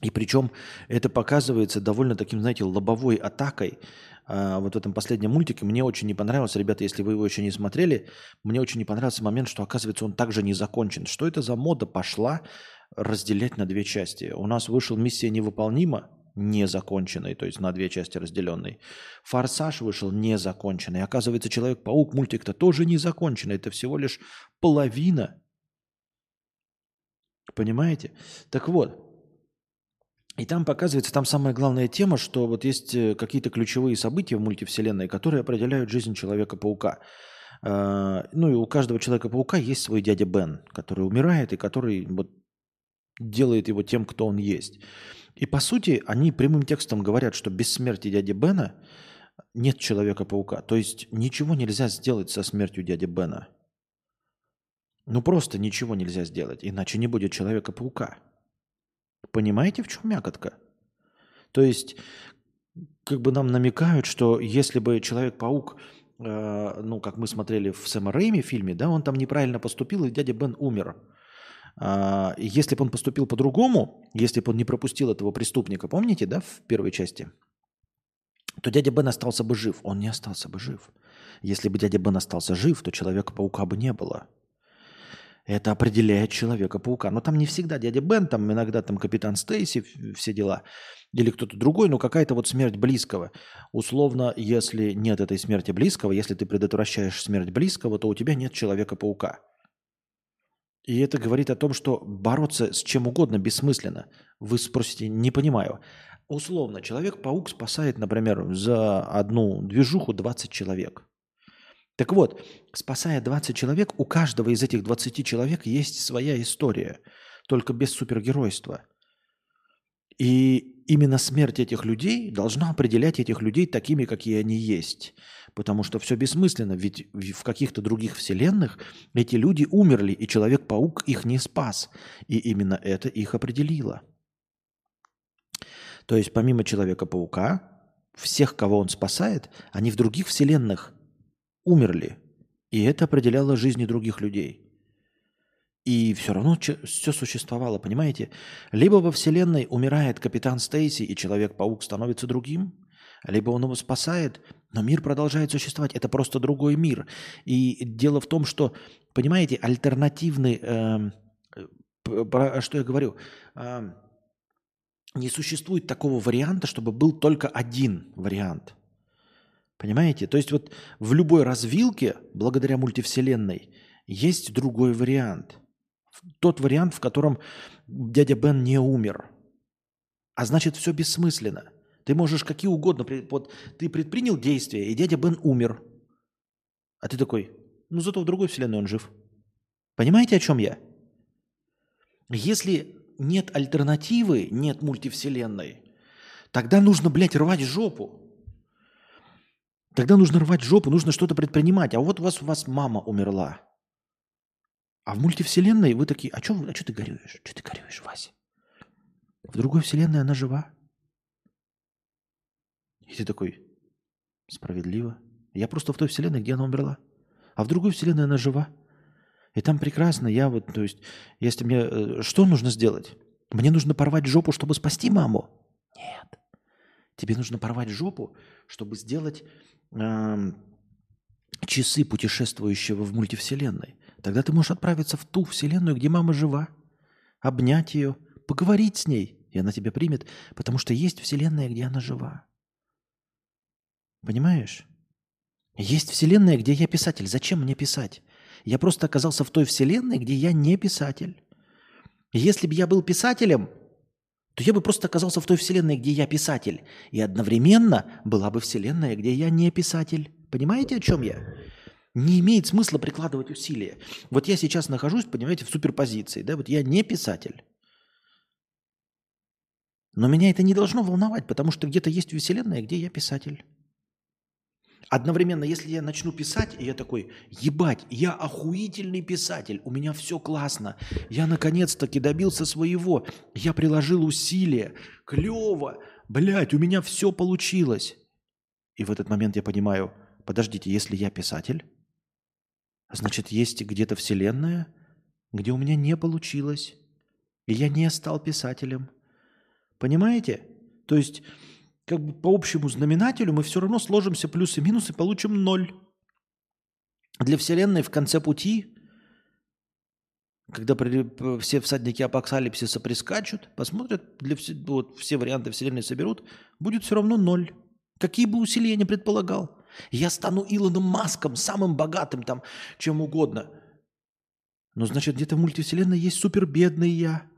И причем это показывается довольно таким, знаете, лобовой атакой. А вот в этом последнем мультике мне очень не понравилось, ребята, если вы его еще не смотрели, мне очень не понравился момент, что, оказывается, он также не закончен. Что это за мода пошла разделять на две части? У нас вышел «Миссия невыполнима», незаконченный, то есть на две части разделенный. «Форсаж» вышел незаконченный. Оказывается, «Человек-паук» мультик-то тоже незаконченный. Это всего лишь половина. Понимаете? Так вот. И там показывается, там самая главная тема, что вот есть какие-то ключевые события в мультивселенной, которые определяют жизнь Человека-паука. Ну и у каждого Человека-паука есть свой дядя Бен, который умирает и который вот делает его тем, кто он есть. И по сути они прямым текстом говорят, что без смерти дяди Бена нет Человека-паука. То есть ничего нельзя сделать со смертью дяди Бена. Ну просто ничего нельзя сделать, иначе не будет Человека-паука. Понимаете, в чем мякотка? То есть, как бы нам намекают, что если бы Человек-паук, э, ну, как мы смотрели в Сэма Рэйми фильме, да, он там неправильно поступил, и дядя Бен умер. Э, если бы он поступил по-другому, если бы он не пропустил этого преступника, помните, да, в первой части, то дядя Бен остался бы жив. Он не остался бы жив. Если бы дядя Бен остался жив, то Человека-паука бы не было. Это определяет Человека-паука. Но там не всегда дядя Бен, там иногда там капитан Стейси, все дела. Или кто-то другой, но какая-то вот смерть близкого. Условно, если нет этой смерти близкого, если ты предотвращаешь смерть близкого, то у тебя нет Человека-паука. И это говорит о том, что бороться с чем угодно бессмысленно. Вы спросите, не понимаю. Условно, Человек-паук спасает, например, за одну движуху двадцать человек. Так вот, спасая двадцать человек, у каждого из этих двадцати человек есть своя история, только без супергеройства. И именно смерть этих людей должна определять этих людей такими, какие они есть. Потому что все бессмысленно, ведь в каких-то других вселенных эти люди умерли, и Человек-паук их не спас. И именно это их определило. То есть помимо Человека-паука, всех, кого он спасает, они в других вселенных умерли, и это определяло жизни других людей. И все равно все существовало, понимаете? Либо во вселенной умирает капитан Стейси, и Человек-паук становится другим, либо он его спасает, но мир продолжает существовать. Это просто другой мир. И дело в том, что, понимаете, альтернативный... Э, про что я говорю? Э, не существует такого варианта, чтобы был только один вариант. Понимаете? То есть вот в любой развилке, благодаря мультивселенной, есть другой вариант. Тот вариант, в котором дядя Бен не умер. А значит, все бессмысленно. Ты можешь какие угодно... Вот ты предпринял действие, и дядя Бен умер. А ты такой, ну зато в другой вселенной он жив. Понимаете, о чем я? Если нет альтернативы, нет мультивселенной, тогда нужно, блядь, рвать жопу. Тогда нужно рвать жопу, нужно что-то предпринимать. А вот у вас, у вас мама умерла. А в мультивселенной вы такие, а что а ты горюешь? Что ты горюешь, Вася? В другой вселенной она жива. И ты такой, справедливо. Я просто в той вселенной, где она умерла. А в другой вселенной она жива. И там прекрасно, я вот, то есть, если мне, что нужно сделать? Мне нужно порвать жопу, чтобы спасти маму? Нет. Тебе нужно порвать жопу, чтобы сделать э, часы путешествующего в мультивселенной. Тогда ты можешь отправиться в ту вселенную, где мама жива, обнять ее, поговорить с ней, и она тебя примет, потому что есть вселенная, где она жива. Понимаешь? Есть вселенная, где я писатель. Зачем мне писать? Я просто оказался в той вселенной, где я не писатель. Если бы я был писателем, то я бы просто оказался в той вселенной, где я писатель. И одновременно была бы вселенная, где я не писатель. Понимаете, о чем я? Не имеет смысла прикладывать усилия. Вот я сейчас нахожусь, понимаете, в суперпозиции. Да? Вот я не писатель. Но меня это не должно волновать, потому что где-то есть вселенная, где я писатель. Одновременно, если я начну писать, и я такой, ебать, я охуительный писатель, у меня все классно, я наконец-таки добился своего, я приложил усилия, клево, блядь, у меня все получилось. И в этот момент я понимаю, подождите, если я писатель, значит, есть где-то вселенная, где у меня не получилось, и я не стал писателем. Понимаете? То есть... Как бы по общему знаменателю мы все равно сложимся плюс и минус и получим ноль. Для Вселенной в конце пути, когда при, все всадники апокалипсиса прискачут, посмотрят, для, вот, все варианты Вселенной соберут, будет все равно ноль. Какие бы усилия я ни предполагал. Я стану Илоном Маском, самым богатым, там, чем угодно. Но значит, где-то в мультивселенной есть супербедный я,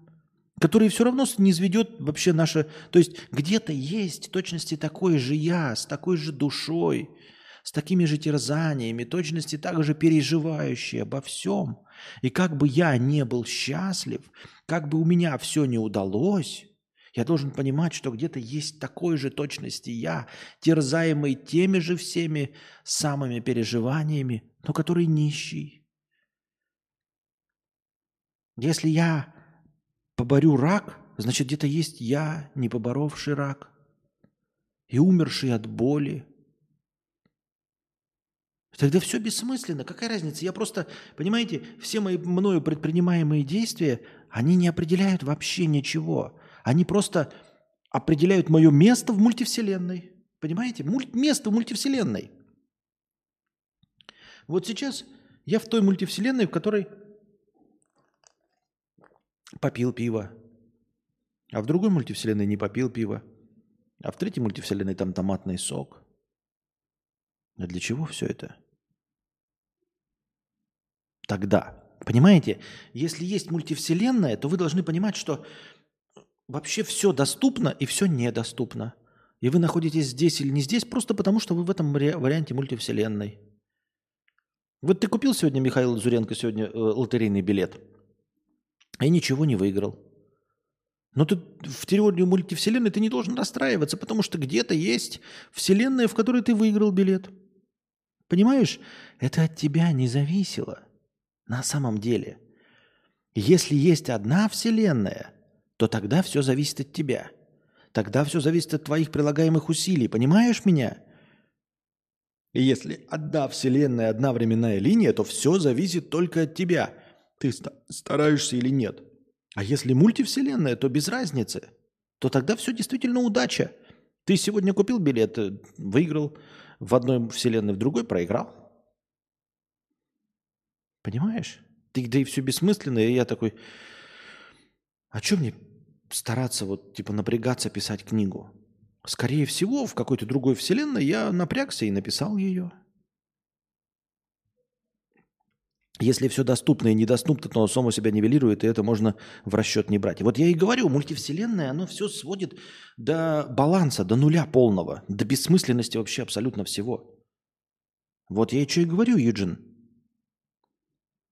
который все равно не низведет вообще наше... То есть где-то есть точности такой же я, с такой же душой, с такими же терзаниями, точности также переживающие обо всем. И как бы я не был счастлив, как бы у меня все не удалось, я должен понимать, что где-то есть такой же точности я, терзаемый теми же всеми самыми переживаниями, но который нищий. Если я... поборю рак, значит, где-то есть я, не поборовший рак, и умерший от боли. Тогда все бессмысленно. Какая разница? Я просто, понимаете, все мои мною предпринимаемые действия, они не определяют вообще ничего. Они просто определяют мое место в мультивселенной. Понимаете? Муль- место в мультивселенной. Вот сейчас я в той мультивселенной, в которой... попил пиво, а в другой мультивселенной не попил пиво, а в третьей мультивселенной там томатный сок. Но для чего все это? Тогда, понимаете, если есть мультивселенная, то вы должны понимать, что вообще все доступно и все недоступно. И вы находитесь здесь или не здесь просто потому, что вы в этом варианте мультивселенной. Вот ты купил сегодня, Михаил Лазуренко, сегодня э, лотерейный билет, и ничего не выиграл. Но ты в теории мультивселенной ты не должен расстраиваться, потому что где-то есть вселенная, в которой ты выиграл билет. Понимаешь? Это от тебя не зависело на самом деле. Если есть одна вселенная, то тогда все зависит от тебя. Тогда все зависит от твоих прилагаемых усилий. Понимаешь меня? И если одна вселенная, одна временная линия, то все зависит только от тебя. Ты стараешься или нет. А если мультивселенная, то без разницы. То тогда все действительно удача. Ты сегодня купил билет, выиграл в одной вселенной, в другой проиграл. Понимаешь? Ты, да и все бессмысленно. И я такой, а что мне стараться, вот типа напрягаться писать книгу? Скорее всего, в какой-то другой вселенной я напрягся и написал ее. Если все доступно и недоступно, то оно само себя нивелирует, и это можно в расчет не брать. Вот я и говорю, мультивселенная, оно все сводит до баланса, до нуля полного, до бессмысленности вообще абсолютно всего. Вот я и что и говорю, Юджин.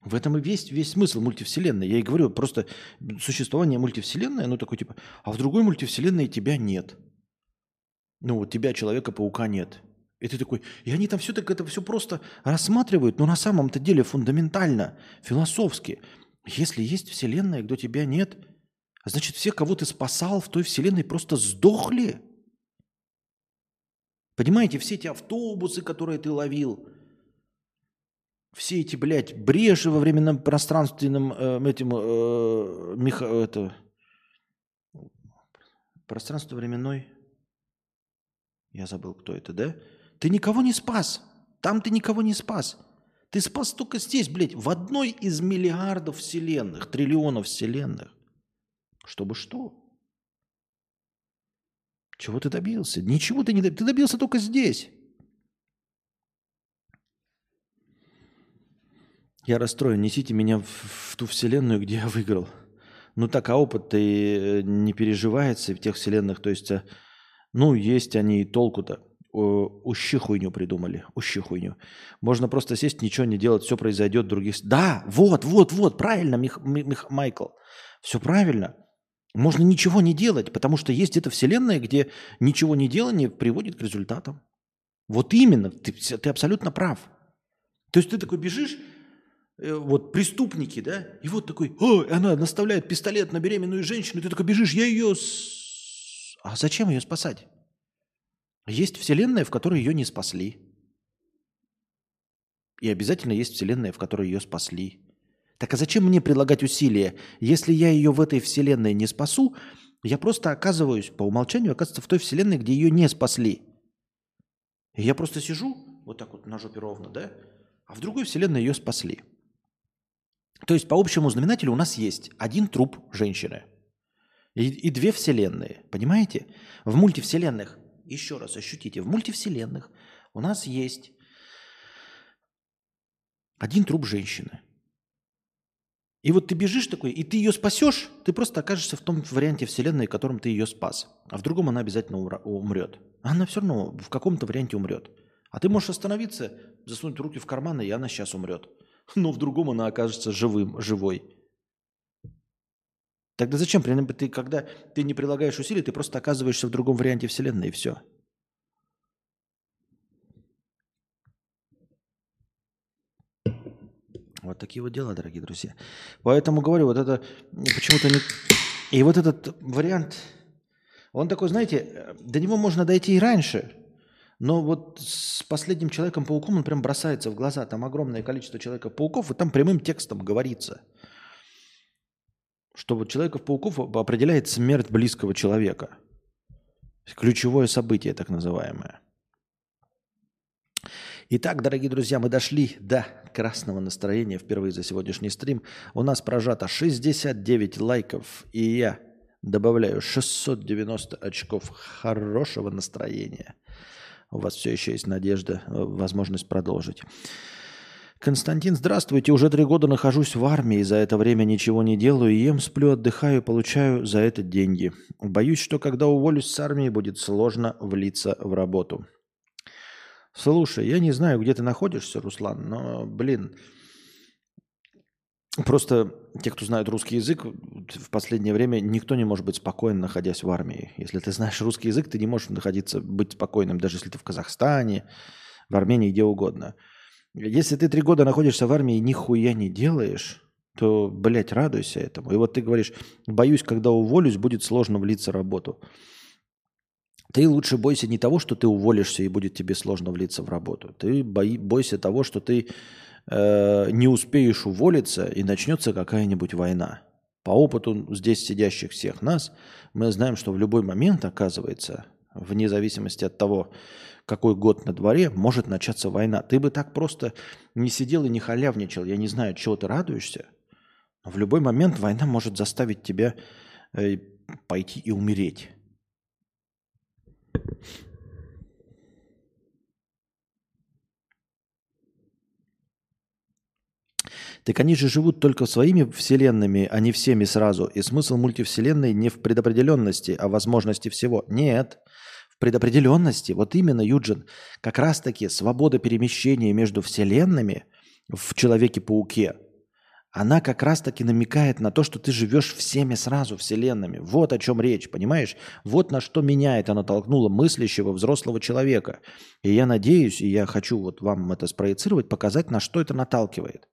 В этом и весь, весь смысл мультивселенной. Я и говорю, просто существование мультивселенной, оно такое типа, а в другой мультивселенной тебя нет. Ну, у тебя Человека-паука нет. И ты такой, и они там все так это все просто рассматривают, но на самом-то деле фундаментально, философски. Если есть вселенная, где тебя нет, значит, все, кого ты спасал в той вселенной, просто сдохли. Понимаете, все эти автобусы, которые ты ловил, все эти, блядь, бреши во временном пространственном э, этим э, меха, это, пространственно-временной Я забыл, кто это, да? Ты никого не спас. Там ты никого не спас. Ты спас только здесь, блядь, в одной из миллиардов вселенных, триллионов вселенных. Чтобы что? Чего ты добился? Ничего ты не добился. Ты добился только здесь. Я расстроен. Несите меня в, в ту вселенную, где я выиграл. Ну так, а опыт-то и не переживается в тех вселенных. То есть, ну, есть они и толку-то. Ущи хуйню придумали. Ущи хуйню. Можно просто сесть, ничего не делать, все произойдет других... Да, вот, вот, вот, правильно, Мих... Мих... Майкл. Все правильно. Можно ничего не делать, потому что есть эта вселенная, где ничего не делание приводит к результатам. Вот именно, ты, ты абсолютно прав. То есть ты такой бежишь, вот преступники, да, и вот такой, ой, она наставляет пистолет на беременную женщину, и ты такой бежишь, я ее... А зачем ее спасать? Есть вселенная, в которой ее не спасли. И обязательно есть вселенная, в которой ее спасли. Так а зачем мне прилагать усилия? Если я ее в этой вселенной не спасу, я просто оказываюсь, по умолчанию, оказывается в той вселенной, где ее не спасли. И я просто сижу, вот так вот на жопе ровно, да? А в другой вселенной ее спасли. То есть по общему знаменателю у нас есть один труп женщины. И, и две вселенные, понимаете? В мультивселенных, еще раз ощутите, в мультивселенных у нас есть один труп женщины. И вот ты бежишь такой, и ты ее спасешь, ты просто окажешься в том варианте вселенной, в котором ты ее спас. А в другом она обязательно умрет. Она все равно в каком-то варианте умрет. А ты можешь остановиться, засунуть руки в карманы, и она сейчас умрет. Но в другом она окажется живым, живой. Тогда зачем? Ты, когда ты не прилагаешь усилий, ты просто оказываешься в другом варианте вселенной, и все. Вот такие вот дела, дорогие друзья. Поэтому говорю, вот это почему-то не... И вот этот вариант, он такой, знаете, до него можно дойти и раньше, но вот с последним Человеком-пауком он прям бросается в глаза. Там огромное количество Человека-пауков, и там прямым текстом говорится, что вот Человека-пауков определяет смерть близкого человека. Ключевое событие, так называемое. Итак, дорогие друзья, мы дошли до красного настроения впервые за сегодняшний стрим. У нас прожато шестьдесят девять лайков, и я добавляю шестьсот девяносто очков хорошего настроения. У вас все еще есть надежда, возможность продолжить. Константин, здравствуйте. Уже три года нахожусь в армии, за это время ничего не делаю, ем, сплю, отдыхаю, получаю за это деньги. Боюсь, что когда уволюсь с армии, будет сложно влиться в работу. Слушай, я не знаю, где ты находишься, Руслан, но, блин, просто те, кто знает русский язык, в последнее время никто не может быть спокоен, находясь в армии. Если ты знаешь русский язык, ты не можешь находиться, быть спокойным, даже если ты в Казахстане, в Армении, где угодно. Если ты три года находишься в армии и нихуя не делаешь, то, блядь, радуйся этому. И вот ты говоришь, боюсь, когда уволюсь, будет сложно влиться в работу. Ты лучше бойся не того, что ты уволишься и будет тебе сложно влиться в работу. Ты бои, бойся того, что ты э, не успеешь уволиться и начнется какая-нибудь война. По опыту здесь сидящих всех нас, мы знаем, что в любой момент, оказывается, вне зависимости от того, какой год на дворе, может начаться война. Ты бы так просто не сидел и не халявничал. Я не знаю, чего ты радуешься. Но в любой момент война может заставить тебя э, пойти и умереть. Так они же живут только своими вселенными, а не всеми сразу. И смысл мультивселенной не в предопределенности, а в возможности всего. Нет, в предопределенности. Вот именно, Юджин, как раз-таки свобода перемещения между вселенными в Человеке-пауке, она как раз-таки намекает на то, что ты живешь всеми сразу вселенными. Вот о чем речь, понимаешь? Вот на что меня это натолкнуло мыслящего взрослого человека. И я надеюсь, и я хочу вот вам это спроецировать, показать, на что это наталкивает.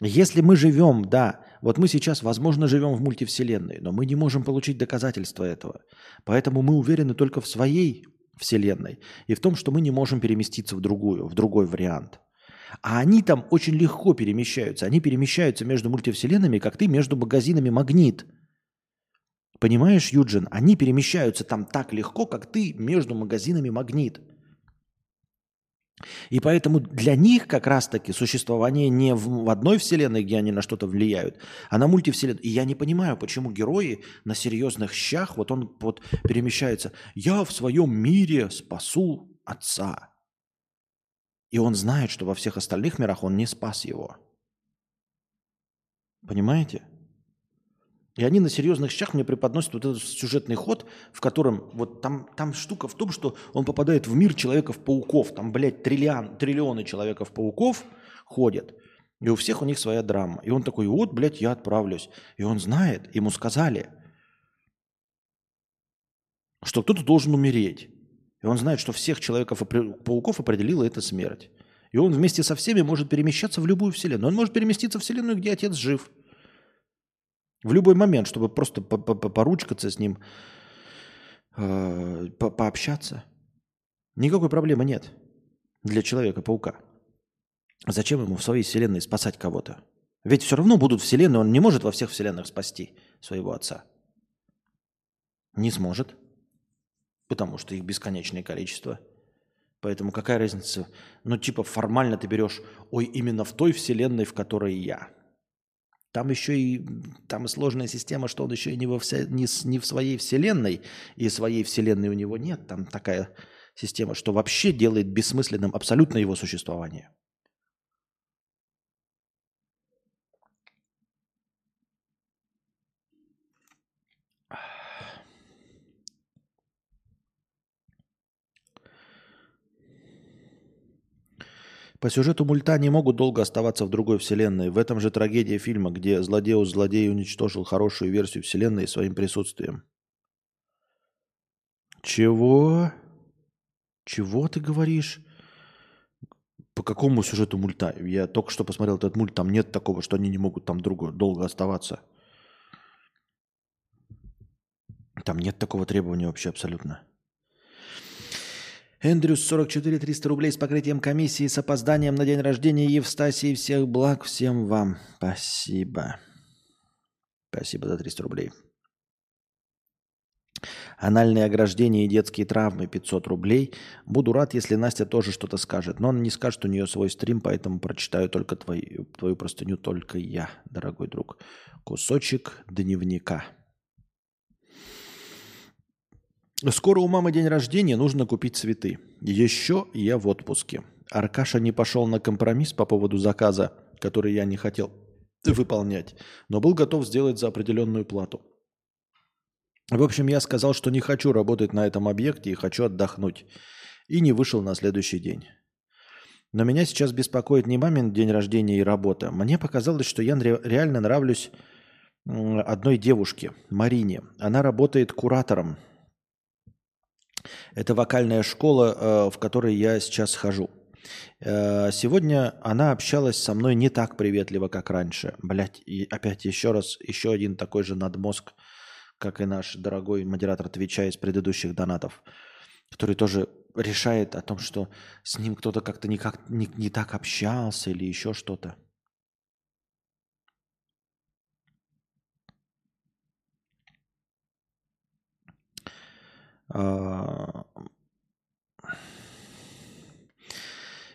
Если мы живем, да, вот мы сейчас, возможно, живем в мультивселенной, но мы не можем получить доказательства этого. Поэтому мы уверены только в своей вселенной и в том, что мы не можем переместиться в другую, в другой вариант. А они там очень легко перемещаются. Они перемещаются между мультивселенными, как ты между магазинами «Магнит». Понимаешь, Юджин, они перемещаются там так легко, как ты между магазинами «Магнит». И поэтому для них как раз-таки существование не в одной вселенной, где они на что-то влияют, а на мультивселенной. И я не понимаю, почему герои на серьезных щах, вот он вот перемещается. Я в своем мире спасу отца. И он знает, что во всех остальных мирах он не спас его. Понимаете? И они на серьезных щах мне преподносят вот этот сюжетный ход, в котором вот там, там штука в том, что он попадает в мир Человеков-пауков. Там, блядь, триллион, триллионы Человеков-пауков ходят. И у всех у них своя драма. И он такой, вот, блядь, я отправлюсь. И он знает, ему сказали, что кто-то должен умереть. И он знает, что всех Человеков-пауков определила эта смерть. И он вместе со всеми может перемещаться в любую вселенную. Он может переместиться в вселенную, где отец жив. В любой момент, чтобы просто поручкаться с ним, э- по- пообщаться. Никакой проблемы нет для Человека-паука. Зачем ему в своей вселенной спасать кого-то? Ведь все равно будут вселенные, он не может во всех вселенных спасти своего отца. Не сможет, потому что их бесконечное количество. Поэтому какая разница? Ну типа формально ты берешь, ой, именно в той вселенной, в которой я. Там еще и, там и сложная система, что он еще и не, во вся, не, не в своей вселенной, и своей вселенной у него нет. Там такая система, что вообще делает бессмысленным абсолютно его существование. По сюжету мульта не могут долго оставаться в другой вселенной. В этом же трагедия фильма, где злодеус-злодей уничтожил хорошую версию вселенной своим присутствием. Чего? Чего ты говоришь? По какому сюжету мульта? Я только что посмотрел этот мульт, там нет такого, что они не могут там друго, долго оставаться. Там нет такого требования вообще абсолютно. Эндрюс, сорок четыре, триста рублей с покрытием комиссии, с опозданием на день рождения Евстасии. Всех благ всем вам. Спасибо. Спасибо за триста рублей. Анальные ограждения и детские травмы, пятьсот рублей. Буду рад, если Настя тоже что-то скажет. Но она не скажет, у нее свой стрим, поэтому прочитаю только твою, твою простыню, только я, дорогой друг. Кусочек дневника. Скоро у мамы день рождения, нужно купить цветы. Еще я в отпуске. Аркаша не пошел на компромисс по поводу заказа, который я не хотел выполнять, но был готов сделать за определенную плату. В общем, я сказал, что не хочу работать на этом объекте и хочу отдохнуть. И не вышел на следующий день. Но меня сейчас беспокоит не мамин день рождения и работа. Мне показалось, что я реально нравлюсь одной девушке, Марине. Она работает куратором. Это вокальная школа, в которой я сейчас хожу. Сегодня она общалась со мной не так приветливо, как раньше. Блять, и опять еще раз, еще один такой же надмозг, как и наш дорогой модератор Твича из предыдущих донатов, который тоже решает о том, что с ним кто-то как-то никак, не, не так общался или еще что-то.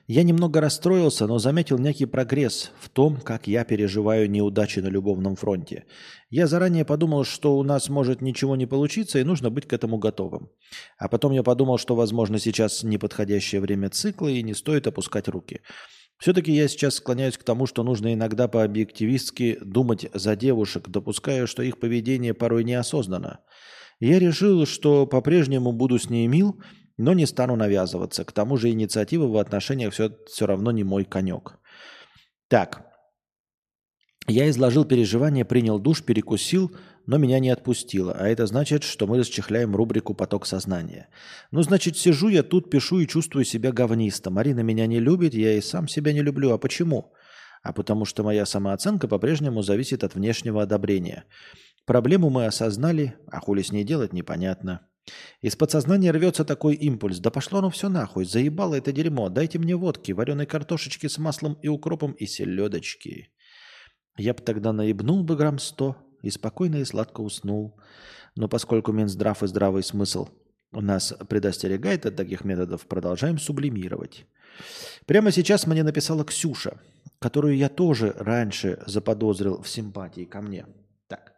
Я немного расстроился, но заметил некий прогресс в том, как я переживаю неудачи на любовном фронте. Я заранее подумал, что у нас может ничего не получиться и нужно быть к этому готовым. А потом я подумал, что, возможно, сейчас неподходящее время цикла и не стоит опускать руки. Все-таки я сейчас склоняюсь к тому, что нужно иногда по-объективистски думать за девушек, допуская, что их поведение порой неосознанно. Я решил, что по-прежнему буду с ней мил, но не стану навязываться. К тому же инициатива в отношениях все, все равно не мой конек. Так. Я изложил переживания, принял душ, перекусил, но меня не отпустило. А это значит, что мы расчехляем рубрику «Поток сознания». Ну, значит, сижу я тут, пишу и чувствую себя говнисто. Марина меня не любит, я и сам себя не люблю. А почему? А потому что моя самооценка по-прежнему зависит от внешнего одобрения. Проблему мы осознали, а хули с ней делать, непонятно. Из подсознания рвется такой импульс. Да пошло оно все нахуй, заебало это дерьмо. Дайте мне водки, вареной картошечки с маслом и укропом и селедочки. Я бы тогда наебнул бы грамм сто, и спокойно и сладко уснул. Но поскольку Минздрав и здравый смысл нас предостерегает от таких методов, продолжаем сублимировать. Прямо сейчас мне написала Ксюша, которую я тоже раньше заподозрил в симпатии ко мне. Так,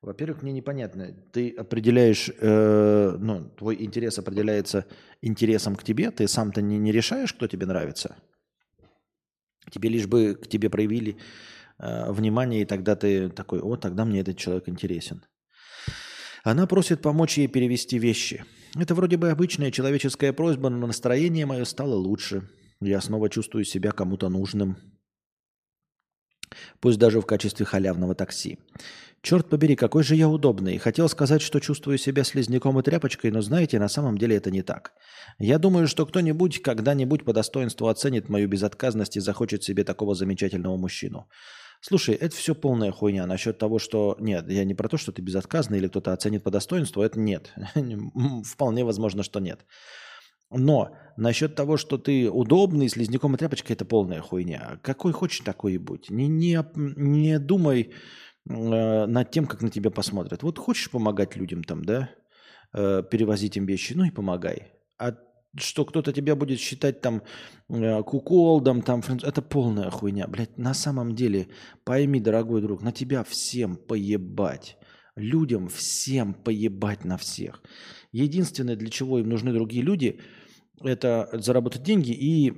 во-первых, мне непонятно, ты определяешь, э, ну, твой интерес определяется интересом к тебе, ты сам-то не, не решаешь, кто тебе нравится? Тебе лишь бы к тебе проявили э, внимание, и тогда ты такой: о, тогда мне этот человек интересен. Она просит помочь ей перевести вещи. Это вроде бы обычная человеческая просьба, но настроение мое стало лучше. Я снова чувствую себя кому-то нужным. Пусть даже в качестве халявного такси. Черт побери, какой же я удобный. Хотел сказать, что чувствую себя слизняком и тряпочкой, но знаете, на самом деле это не так. Я думаю, что кто-нибудь когда-нибудь по достоинству оценит мою безотказность и захочет себе такого замечательного мужчину. Слушай, это все полная хуйня насчет того, что... Нет, я не про то, что ты безотказный или кто-то оценит по достоинству. Это нет. Вполне возможно, что нет. Но насчет того, что ты удобный, с слизняком и тряпочкой, это полная хуйня. Какой хочешь, такой и будь. Не, не, не думай э, над тем, как на тебя посмотрят. Вот хочешь помогать людям там, да? Э, перевозить им вещи, ну и помогай. А что кто-то тебя будет считать там куколдом, там, это полная хуйня. Блядь, на самом деле, пойми, дорогой друг, на тебя всем поебать. Людям всем поебать на всех. Единственное, для чего им нужны другие люди, это заработать деньги и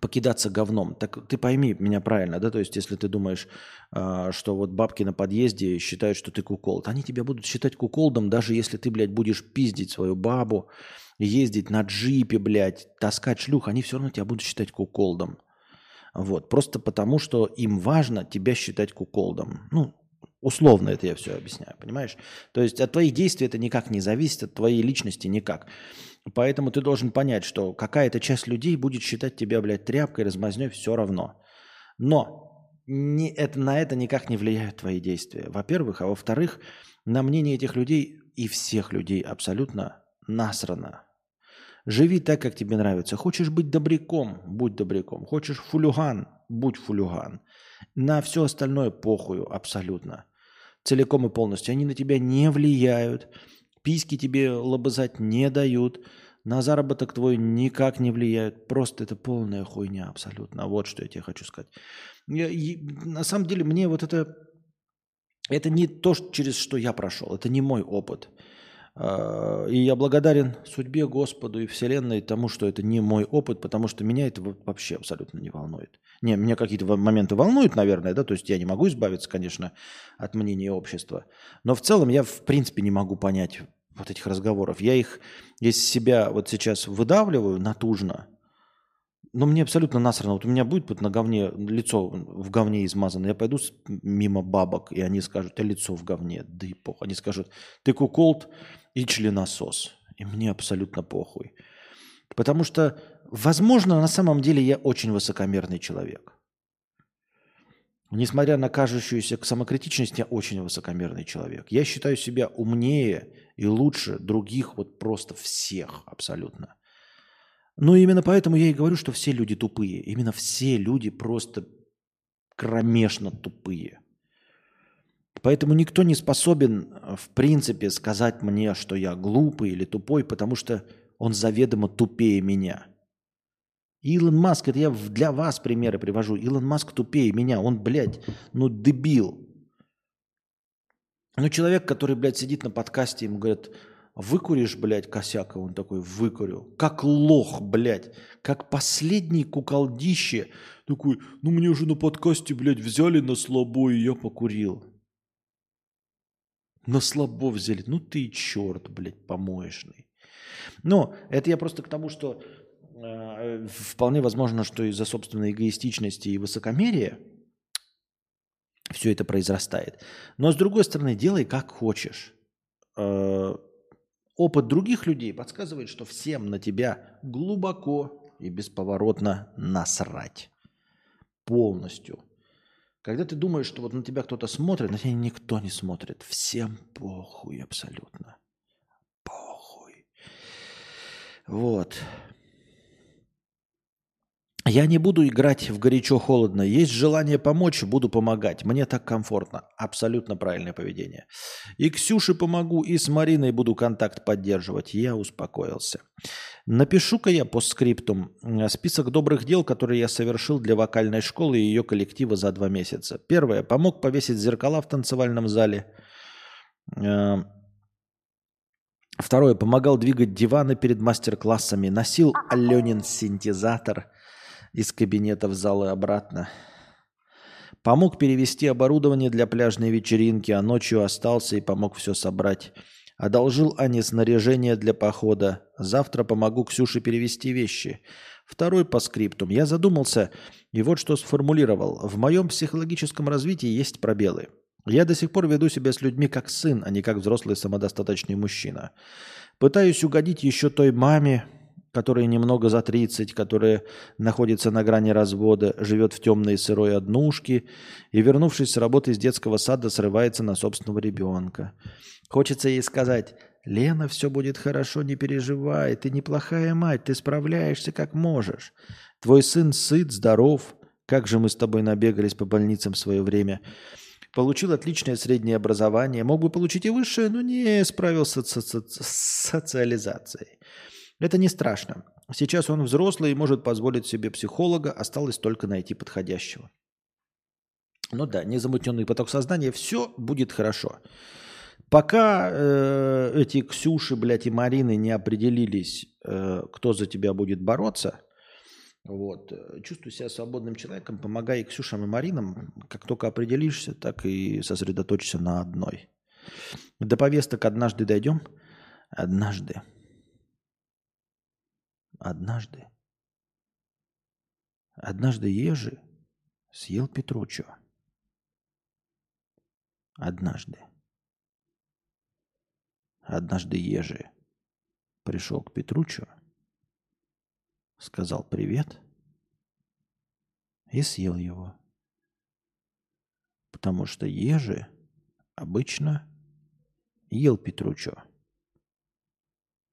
покидаться говном. Так ты пойми меня правильно, да? То есть, если ты думаешь, что вот бабки на подъезде считают, что ты куколд, они тебя будут считать куколдом, даже если ты, блядь, будешь пиздить свою бабу, ездить на джипе, блядь, таскать шлюх, они все равно тебя будут считать куколдом. Вот. Просто потому, что им важно тебя считать куколдом. Ну, условно это я все объясняю, понимаешь? То есть от твоих действий это никак не зависит, от твоей личности никак. Поэтому ты должен понять, что какая-то часть людей будет считать тебя, блядь, тряпкой, размазнёй, все равно. Но не, это, на это никак не влияют твои действия. Во-первых. А во-вторых, на мнение этих людей и всех людей абсолютно насрано. Живи так, как тебе нравится. Хочешь быть добряком – будь добряком. Хочешь фулюган – будь фулюган. На все остальное похую абсолютно. Целиком и полностью. Они на тебя не влияют. Письки тебе лобызать не дают. На заработок твой никак не влияют. Просто это полная хуйня абсолютно. Вот что я тебе хочу сказать. Я, и, на самом деле мне вот это... Это не то, через что я прошел. Это не мой опыт. И я благодарен судьбе, Господу и Вселенной тому, что это не мой опыт, потому что меня это вообще абсолютно не волнует. Не, меня какие-то моменты волнуют, наверное, да, то есть я не могу избавиться, конечно, от мнения общества, но в целом я в принципе не могу понять вот этих разговоров. Я их из себя вот сейчас выдавливаю натужно, но мне абсолютно насрано. Вот у меня будет вот на говне, лицо в говне измазано. Я пойду мимо бабок, и они скажут: а лицо в говне, да и похуй. Они скажут: ты куколд и членосос. И мне абсолютно похуй. Потому что, возможно, на самом деле я очень высокомерный человек. Несмотря на кажущуюся самокритичность, я очень высокомерный человек. Я считаю себя умнее и лучше других вот просто всех абсолютно. Ну, именно поэтому я и говорю, что все люди тупые. Именно все люди просто кромешно тупые. Поэтому никто не способен, в принципе, сказать мне, что я глупый или тупой, потому что он заведомо тупее меня. Илон Маск, это я для вас примеры привожу. Илон Маск тупее меня. Он, блядь, ну, дебил. Ну, человек, который, блядь, сидит на подкасте, ему говорят: выкуришь, блядь, косяк? Он такой: выкурю. Как лох, блядь. Как последний куколдище. Такой: ну мне уже на подкасте, блядь, взяли на слабо, и я покурил. На слабо взяли. Ну ты черт, блядь, помоечный. Но это я просто к тому, что э, вполне возможно, что из-за собственной эгоистичности и высокомерия все это произрастает. Но с другой стороны, делай как хочешь. Э, Опыт других людей подсказывает, что всем на тебя глубоко и бесповоротно насрать. Полностью. Когда ты думаешь, что вот на тебя кто-то смотрит, на тебя никто не смотрит. Всем похуй абсолютно. Похуй. Вот. Я не буду играть в горячо-холодно. Есть желание помочь, буду помогать. Мне так комфортно. Абсолютно правильное поведение. И Ксюше помогу, и с Мариной буду контакт поддерживать. Я успокоился. Напишу-ка я постскриптум список добрых дел, которые я совершил для вокальной школы и ее коллектива за два месяца. Первое. Помог повесить зеркала в танцевальном зале. Второе. Помогал двигать диваны перед мастер-классами. Носил Аленин синтезатор из кабинета в зал и обратно. Помог перевести оборудование для пляжной вечеринки, а ночью остался и помог все собрать. Одолжил Ане снаряжение для похода. Завтра помогу Ксюше перевести вещи. Второй постскриптум. Я задумался и вот что сформулировал. В моем психологическом развитии есть пробелы. Я до сих пор веду себя с людьми как сын, а не как взрослый самодостаточный мужчина. Пытаюсь угодить еще той маме, которая немного за тридцать, которая находится на грани развода, живет в темной и сырой однушке и, вернувшись с работы из детского сада, срывается на собственного ребенка. Хочется ей сказать: «Лена, все будет хорошо, не переживай, ты неплохая мать, ты справляешься как можешь. Твой сын сыт, здоров, как же мы с тобой набегались по больницам в свое время». Получил отличное среднее образование, мог бы получить и высшее, но не справился с социализацией. Это не страшно. Сейчас он взрослый и может позволить себе психолога, осталось только найти подходящего. Ну да, незамутненный поток сознания, все будет хорошо. Пока э, эти Ксюши, блядь, и Марины не определились, э, кто за тебя будет бороться, вот. Чувствуй себя свободным человеком, помогай и Ксюшам, и Маринам. Как только определишься, так и сосредоточься на одной. До повесток однажды дойдем. Однажды. Однажды. Однажды Ежи съел Петруччо. Однажды. Однажды Ежи пришел к Петруччо, сказал привет и съел его. Потому что Ежи обычно ел Петруччо.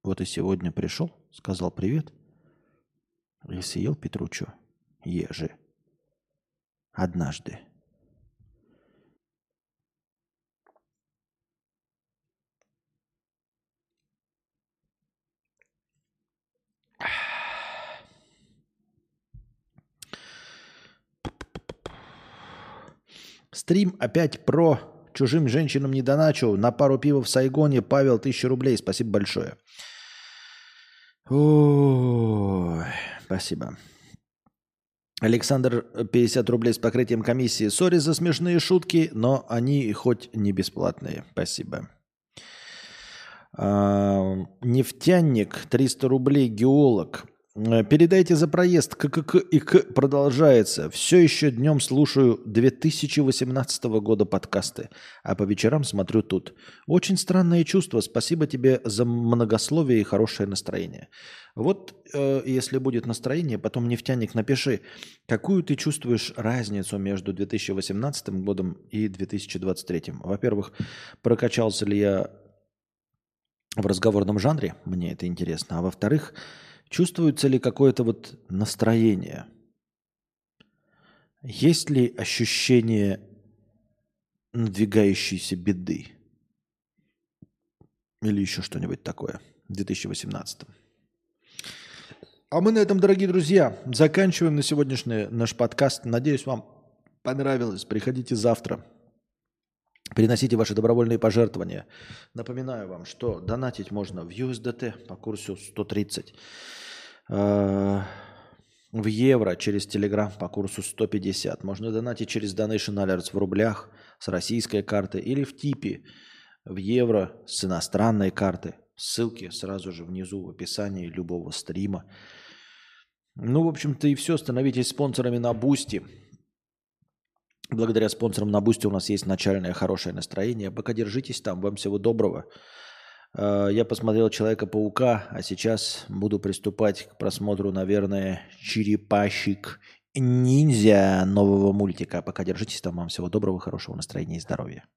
Вот и сегодня пришел, сказал привет и съел Петруччо. Ежи. Однажды. Стрим опять про чужим женщинам не доначу. На пару пива в Сайгоне. Павел, тысяча рублей. Спасибо большое. Ой, спасибо. Александр, пятьдесят рублей с покрытием комиссии. Сори за смешные шутки, но они хоть не бесплатные. Спасибо. А, нефтяник, триста рублей, геолог. Передайте за проезд. ККК и К продолжается. Все еще днем слушаю две тысячи восемнадцатого года подкасты, а по вечерам смотрю тут. Очень странное чувство. Спасибо тебе за многословие и хорошее настроение. Вот э, если будет настроение, потом, нефтяник, напиши, какую ты чувствуешь разницу между две тысячи восемнадцатым годом и две тысячи двадцать третьим. Во-первых, прокачался ли я в разговорном жанре? Мне это интересно. А во-вторых, чувствуется ли какое-то вот настроение? Есть ли ощущение надвигающейся беды? Или еще что-нибудь такое в две тысячи восемнадцатом. А мы на этом, дорогие друзья, заканчиваем на сегодняшний наш подкаст. Надеюсь, вам понравилось. Приходите завтра. Приносите ваши добровольные пожертвования. Напоминаю вам, что донатить можно в ю эс ди ти по курсу сто тридцать, в евро через Telegram по курсу сто пятьдесят. Можно донатить через Donation Alerts в рублях с российской карты или в Типе в евро с иностранной карты. Ссылки сразу же внизу в описании любого стрима. Ну, в общем-то, и все. Становитесь спонсорами на Бусти. Благодаря спонсорам на Бусти у нас есть начальное хорошее настроение. Пока держитесь там. Вам всего доброго. Я посмотрел «Человека-паука», а сейчас буду приступать к просмотру, наверное, «Черепашек-ниндзя» нового мультика. Пока держитесь там. Вам всего доброго, хорошего настроения и здоровья.